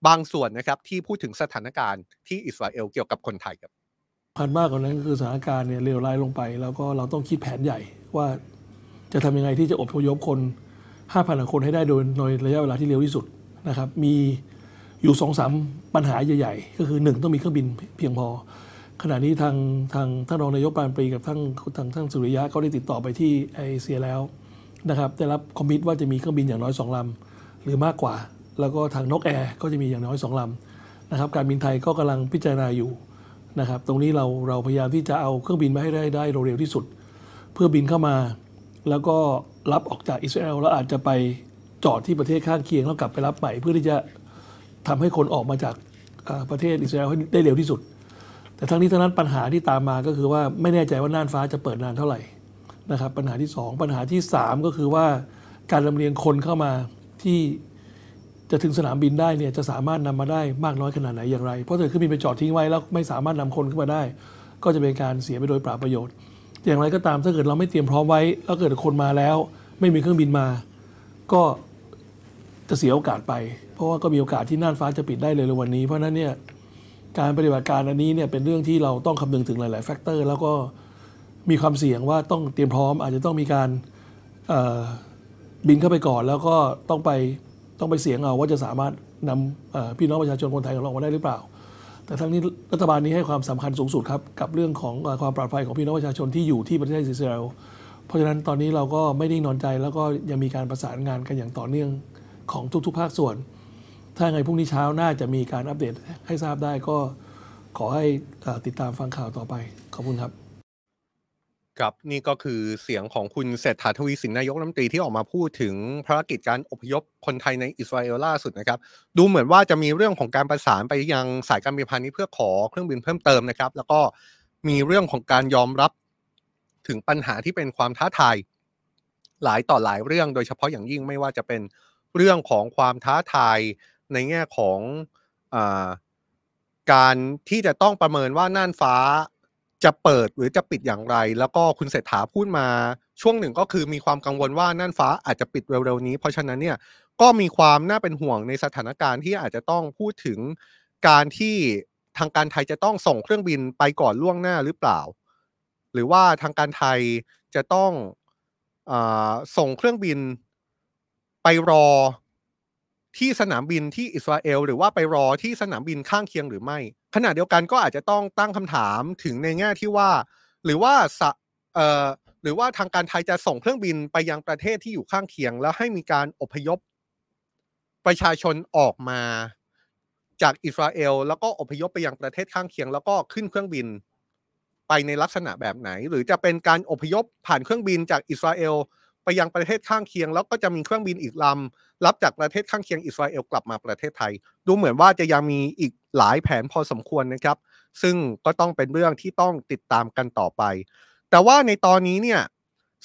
บางส่วนนะครับที่พูดถึงสถานการณ์ที่อิสราเอลเกี่ยวกับคนไทยครับผ่านมากกว่านั้นก็คือสถานการณ์เนี่ยเลวร้ายลงไปแล้วก็เราต้องคิดแผนใหญ่ว่าจะทำยังไงที่จะอพยพคน ห้าพัน คนให้ได้โดยในระยะเวลาที่เร็วที่สุดนะครับมีอยู่ สองถึงสาม ปัญหาใหญ่ๆก็คือหนึ่งต้องมีเครื่องบินเพียงพอขณะนี้ทางทางท่านรองนายกปานปรีกับทางทางท่านสุริยะก็ได้ติดต่อไปที่เอเชียแล้วนะครับได้รับคอมมิตว่าจะมีเครื่องบินอย่างน้อยสองลำหรือมากกว่าแล้วก็ทางนกแอร์ก็จะมีอย่างน้อยสองลำนะครับการบินไทยก็กำลังพิจารณาอยู่นะครับตรงนี้เราเราพยายามที่จะเอาเครื่องบินมาให้ได้ได้เร็วที่สุดเพื่อบินเข้ามาแล้วก็รับออกจากอิสราเอลแล้วอาจจะไปจอดที่ประเทศข้างเคียงแล้วกลับไปรับใหม่เพื่อที่จะทำให้คนออกมาจากประเทศอิสราเอลให้ได้เร็วที่สุดแต่ทั้งนี้ทั้งนั้นปัญหาที่ตามมาก็คือว่าไม่แน่ใจว่าน่านฟ้าจะเปิดนานเท่าไหร่นะครับปัญหาที่สองปัญหาที่สามก็คือว่าการลำเลียงคนเข้ามาที่ จะถึงสนามบินได้เนี่ยจะสามารถนำมาได้มากน้อยขนาดไหนอย่างไรเพราะถ้าเครื่องบินไปจอดทิ้งไว้แล้วไม่สามารถนำคนขึ้นมาได้ก็จะเป็นการเสียไปโดยเปล่าประโยชน์อย่างไรก็ตามถ้าเกิดเราไม่เตรียมพร้อมไว้แล้วเกิดคนมาแล้วไม่มีเครื่องบินมาก็จะเสียโอกาสไปเพราะว่าก็มีโอกาสที่น่านฟ้าจะปิดได้เลยในวันนี้เพราะนั้นเนี่ยการปฏิบัติการอันนี้เนี่ยเป็นเรื่องที่เราต้องคำนึงถึงหลายๆแฟกเตอร์แล้วก็มีความเสี่ยงว่าต้องเตรียมพร้อมอาจจะต้องมีการบินเข้าไปก่อนแล้วก็ต้องไปต้องไปเสี่ยงเอาว่าจะสามารถนำพี่น้องประชาชนคนไทยของเรามาได้หรือเปล่าแต่ทั้งนี้รัฐบาลนี้ให้ความสำคัญสูงสุดครับกับเรื่องของความปลอดภัยของพี่น้องประชาชนที่อยู่ที่ประเทศอิสราเอลเพราะฉะนั้นตอนนี้เราก็ไม่นิ่งนอนใจแล้วก็ยังมีการประสานงานกันอย่างต่อเนื่องของทุกๆภาคส่วนถ้าไงพรุ่งนี้เช้าน่าจะมีการอัปเดตให้ทราบได้ก็ขอให้ติดตามฟังข่าวต่อไปขอบคุณครับครับนี่ก็คือเสียงของคุณเศรษฐาทวีสินนายกรัฐมนตรีที่ออกมาพูดถึงภารกิจการอพยพคนไทยในอิสราเอลล่าสุดนะครับดูเหมือนว่าจะมีเรื่องของการประสานไปยังสายการบินพาณิชย์เพื่อขอเครื่องบินเพิ่มเติมนะครับแล้วก็มีเรื่องของการยอมรับถึงปัญหาที่เป็นความท้าทายหลายต่อหลายเรื่องโดยเฉพาะอย่างยิ่งไม่ว่าจะเป็นเรื่องของความท้าทายในแง่ของอ่าการที่จะต้องประเมินว่าน่านฟ้าจะเปิดหรือจะปิดอย่างไรแล้วก็คุณเศรษฐาพูดมาช่วงหนึ่งก็คือมีความกังวลว่าน่านฟ้าอาจจะปิดเร็วๆนี้เพราะฉะนั้นเนี่ยก็มีความน่าเป็นห่วงในสถานการณ์ที่อาจจะต้องพูดถึงการที่ทางการไทยจะต้องส่งเครื่องบินไปก่อนล่วงหน้าหรือเปล่าหรือว่าทางการไทยจะต้องอ่าส่งเครื่องบินไปรอที่สนามบินที่อิสราเอลหรือว่าไปรอที่สนามบินข้างเคียงหรือไม่ขณะเดียวกันก็อาจจะต้องตั้งคำถามถึงในแง่ที่ว่าหรือว่าเอ่อหรือว่าทางการไทยจะส่งเครื่องบินไปยังประเทศที่อยู่ข้างเคียงแล้วให้มีการอพยพประชาชนออกมาจากอิสราเอลแล้วก็อพยพไปยังประเทศข้างเคียงแล้วก็ขึ้นเครื่องบินไปในลักษณะแบบไหนหรือจะเป็นการอพยพผ่านเครื่องบินจากอิสราเอลไปยังประเทศข้างเคียงแล้วก็จะมีเครื่องบินอีกลำรับจากประเทศข้างเคียงอิสราเอลกลับมาประเทศไทยดูเหมือนว่าจะยังมีอีกหลายแผนพอสมควรนะครับซึ่งก็ต้องเป็นเรื่องที่ต้องติดตามกันต่อไปแต่ว่าในตอนนี้เนี่ย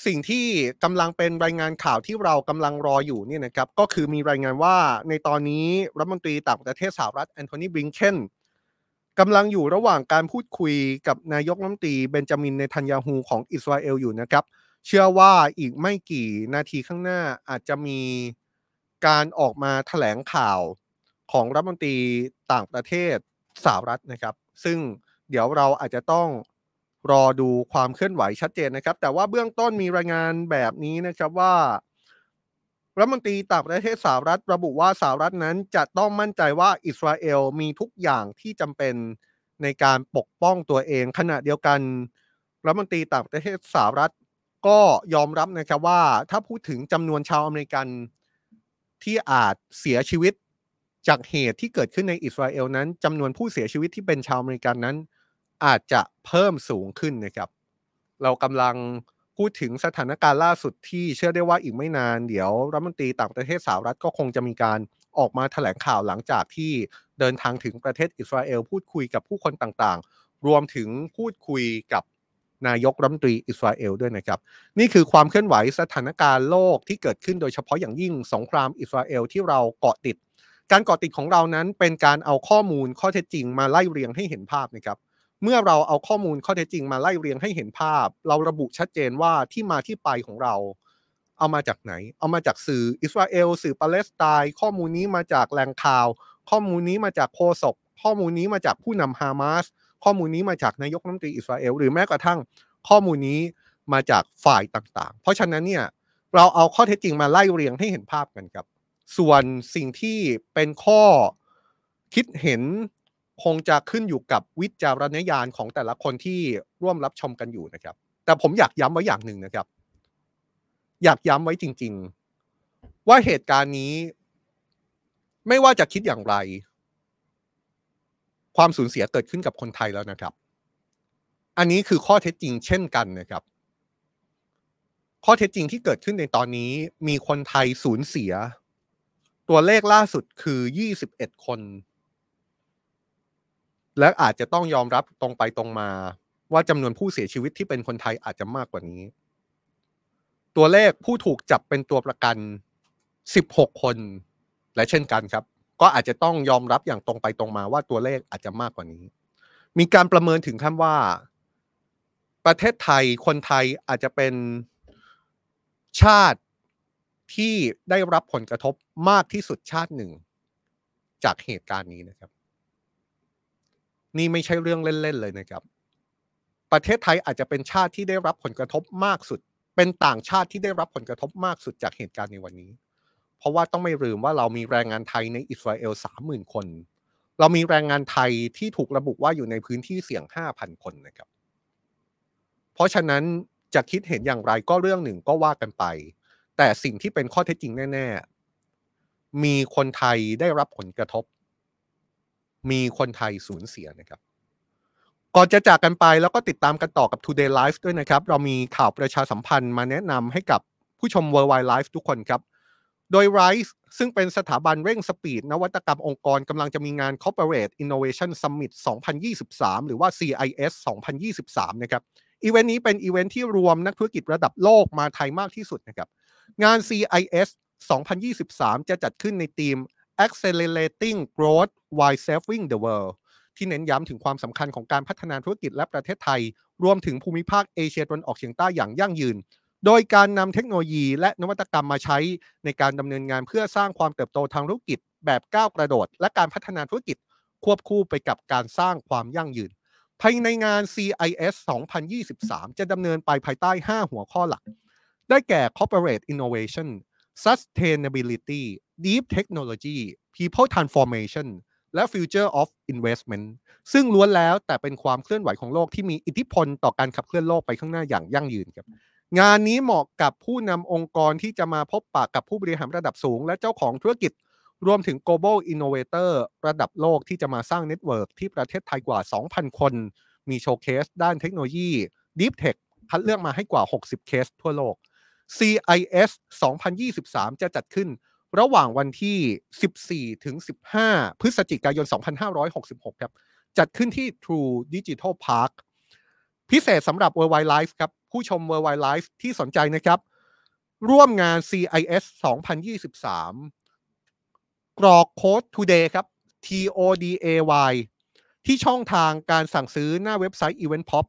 สิ่งที่กำลังเป็นรายงานข่าวที่เรากำลังรออยู่เนี่ยนะครับก็คือมีรายงานว่าในตอนนี้รัฐมนตรีต่างประเทศสหรัฐแอนโทนี บลิงเคนกำลังอยู่ระหว่างการพูดคุยกับนายกรัฐมนตรีเบนจามิน เนทันยาฮูของอิสราเอลอยู่นะครับเชื่อว่าอีกไม่กี่นาทีข้างหน้าอาจจะมีการออกมาแถลงข่าวของรัฐมนตรีต่างประเทศสหรัฐนะครับซึ่งเดี๋ยวเราอาจจะต้องรอดูความเคลื่อนไหวชัดเจนนะครับแต่ว่าเบื้องต้นมีรายงานแบบนี้นะครับว่ารัฐมนตรีต่างประเทศสหรัฐระบุว่าสหรัฐนั้นจะต้องมั่นใจว่าอิสราเอลมีทุกอย่างที่จำเป็นในการปกป้องตัวเองขณะเดียวกันรัฐมนตรีต่างประเทศสหรัฐก็ยอมรับนะครับว่าถ้าพูดถึงจำนวนชาวอเมริกันที่อาจเสียชีวิตจากเหตุที่เกิดขึ้นในอิสราเอลนั้นจำนวนผู้เสียชีวิตที่เป็นชาวอเมริกันนั้นอาจจะเพิ่มสูงขึ้นนะครับเรากำลังพูดถึงสถานการณ์ล่าสุดที่เชื่อได้ว่าอีกไม่นานเดี๋ยวรัฐมนตรีต่างประเทศสหรัฐก็คงจะมีการออกมาแถลงข่าวหลังจากที่เดินทางถึงประเทศอิสราเอลพูดคุยกับผู้คนต่างๆรวมถึงพูดคุยกับนายกรัฐมนตรีอิสราเอลด้วยนะครับนี่คือความเคลื่อนไหวสถานการณ์โลกที่เกิดขึ้นโดยเฉพาะอย่างยิ่งสงครามอิสราเอลที่เราเกาะติดการเกาะติดของเรานั้นเป็นการเอาข้อมูลข้อเท็จจริงมาไล่เรียงให้เห็นภาพนะครับเมื่อเราเอาข้อมูลข้อเท็จจริงมาไล่เรียงให้เห็นภาพเราระบุชัดเจนว่าที่มาที่ไปของเราเอามาจากไหนเอามาจากสื่ออิสราเอลสื่อปาเลสไตน์ข้อมูลนี้มาจากแหล่งข่าวข้อมูลนี้มาจากโฆษกข้อมูลนี้มาจากผู้นำฮามาสข้อมูลนี้มาจากนายกรัฐมนตรีอิสราเอลหรือแม้กระทั่งข้อมูลนี้มาจากฝ่ายต่างๆเพราะฉะนั้นเนี่ยเราเอาข้อเท็จจริงมาไล่เรียงให้เห็นภาพกันครับส่วนสิ่งที่เป็นข้อคิดเห็นคงจะขึ้นอยู่กับวิจารณญาณของแต่ละคนที่ร่วมรับชมกันอยู่นะครับแต่ผมอยากย้ำไว้อย่างหนึ่งนะครับอยากย้ำไว้จริงๆว่าเหตุการณ์นี้ไม่ว่าจะคิดอย่างไรความสูญเสียเกิดขึ้นกับคนไทยแล้วนะครับอันนี้คือข้อเท็จจริงเช่นกันนะครับข้อเท็จจริงที่เกิดขึ้นในตอนนี้มีคนไทยสูญเสียตัวเลขล่าสุดคือยี่สิบเอ็ดคนและอาจจะต้องยอมรับตรงไปตรงมาว่าจำนวนผู้เสียชีวิตที่เป็นคนไทยอาจจะมากกว่านี้ตัวเลขผู้ถูกจับเป็นตัวประกันสิบหกคน และเช่นกันครับก็อาจจะต้องยอมรับอย่างตรงไปตรงมาว่าตัวเลขอาจจะมากกว่านี้มีการประเมินถึงขั้นว่าประเทศไทยคนไทยอาจจะเป็นชาติที่ได้รับผลกระทบมากที่สุดชาติหนึ่งจากเหตุการณ์นี้นะครับนี่ไม่ใช่เรื่องเล่นๆเลยนะครับประเทศไทยอาจจะเป็นชาติที่ได้รับผลกระทบมากสุดเป็นต่างชาติที่ได้รับผลกระทบมากสุดจากเหตุการณ์ในวันนี้เพราะว่าต้องไม่ลืมว่าเรามีแรงงานไทยในอิสราเอล สามหมื่น คนเรามีแรงงานไทยที่ถูกระบุว่าอยู่ในพื้นที่เสี่ยง ห้าพัน คนนะครับเพราะฉะนั้นจะคิดเห็นอย่างไรก็เรื่องหนึ่งก็ว่ากันไปแต่สิ่งที่เป็นข้อเท็จจริงแน่ๆมีคนไทยได้รับผลกระทบมีคนไทยสูญเสียนะครับก่อนจะจากกันไปแล้วก็ติดตามกันต่อกับ Today Live ด้วยนะครับเรามีข่าวประชาสัมพันธ์มาแนะนำให้กับผู้ชม World Wide Life ทุกคนครับโดย RISE ซึ่งเป็นสถาบันเร่งสปีดนวัตกรรมองค์กรกำลังจะมีงาน Corporate Innovation Summit สองพันยี่สิบสามหรือว่า ซี ไอ เอส สองพันยี่สิบสามนะครับอีเวนต์นี้เป็นอีเวนต์ที่รวมนักธุรกิจระดับโลกมาไทยมากที่สุดนะครับงาน ซี ไอ เอส สองพันยี่สิบสามจะจัดขึ้นในธีม Accelerating Growth While Saving the World ที่เน้นย้ำถึงความสำคัญของการพัฒนาธุรกิจและประเทศไทยรวมถึงภูมิภาคเอเชียตะวันออกเฉียงใต้อย่างยั่งยืนโดยการนำเทคโนโลยีและนวัตกรรมมาใช้ในการดำเนินงานเพื่อสร้างความเติบโตทางธุรกิจแบบก้าวกระโดดและการพัฒนาธุรกิจควบคู่ไปกับการสร้างความยั่งยืนภายในงาน ซี ไอ เอส สองพันยี่สิบสามจะดำเนินไปภายใต้ห้าหัวข้อหลักได้แก่ Corporate Innovation Sustainability Deep Technology People Transformation และ Future of Investment ซึ่งล้วนแล้วแต่เป็นความเคลื่อนไหวของโลกที่มีอิทธิพลต่อการขับเคลื่อนโลกไปข้างหน้าอย่างยั่งยืนครับงานนี้เหมาะกับผู้นำองค์กรที่จะมาพบปะกับผู้บริหารระดับสูงและเจ้าของธุรกิจรวมถึง Global Innovator ระดับโลกที่จะมาสร้างเน็ตเวิร์คที่ประเทศไทยกว่า สองพัน คนมีโชว์เคสด้านเทคโนโลยี Deep Tech คัดเลือกมาให้กว่าหกสิบเคสทั่วโลก ซี ไอ เอส สองพันยี่สิบสามจะจัดขึ้นระหว่างวันที่สิบสี่ถึงสิบห้าพฤศจิกายนสองพันห้าร้อยหกสิบหกครับจัดขึ้นที่ True Digital Park พิเศษสำหรับ World Wide Life ครับผู้ชม World Wide Life ที่สนใจนะครับร่วมงาน ซี ไอ เอส สองพันยี่สิบสามกรอกโค้ด Today ครับ ที โอ ดี เอ วาย ที่ช่องทางการสั่งซื้อหน้าเว็บไซต์ EventPop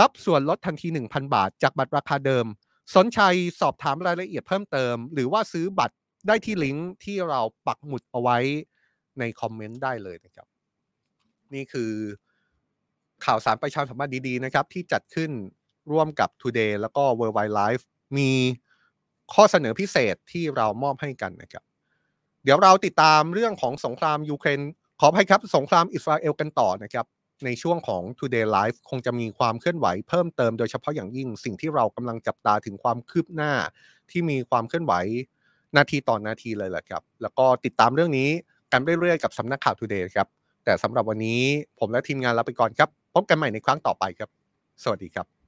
รับส่วนลดทันที หนึ่งพัน บาทจากบัตรราคาเดิมสนใจสอบถามรายละเอียดเพิ่มเติมหรือว่าซื้อบัตรได้ที่ลิงก์ที่เราปักหมุดเอาไว้ในคอมเมนต์ได้เลยนะครับนี่คือข่าวสารประชาสัมพันธ์ดีๆนะครับที่จัดขึ้นร่วมกับ Today แล้วก็ World Wide Life มีข้อเสนอพิเศษที่เรามอบให้กันนะครับเดี๋ยวเราติดตามเรื่องของสงครามยูเครนขออภัยครับสงครามอิสราเอลกันต่อนะครับในช่วงของ Today Live คงจะมีความเคลื่อนไหวเพิ่มเติมโดยเฉพาะอย่างยิ่งสิ่งที่เรากำลังจับตาถึงความคืบหน้าที่มีความเคลื่อนไหวนาทีต่อนาทีเลยแหละครับแล้วก็ติดตามเรื่องนี้กันเรื่อยๆกับสำนักข่าว Today ครับแต่สำหรับวันนี้ผมและทีมงานลาไปก่อนครับพบกันใหม่ในครั้งต่อไปครับสวัสดีครับ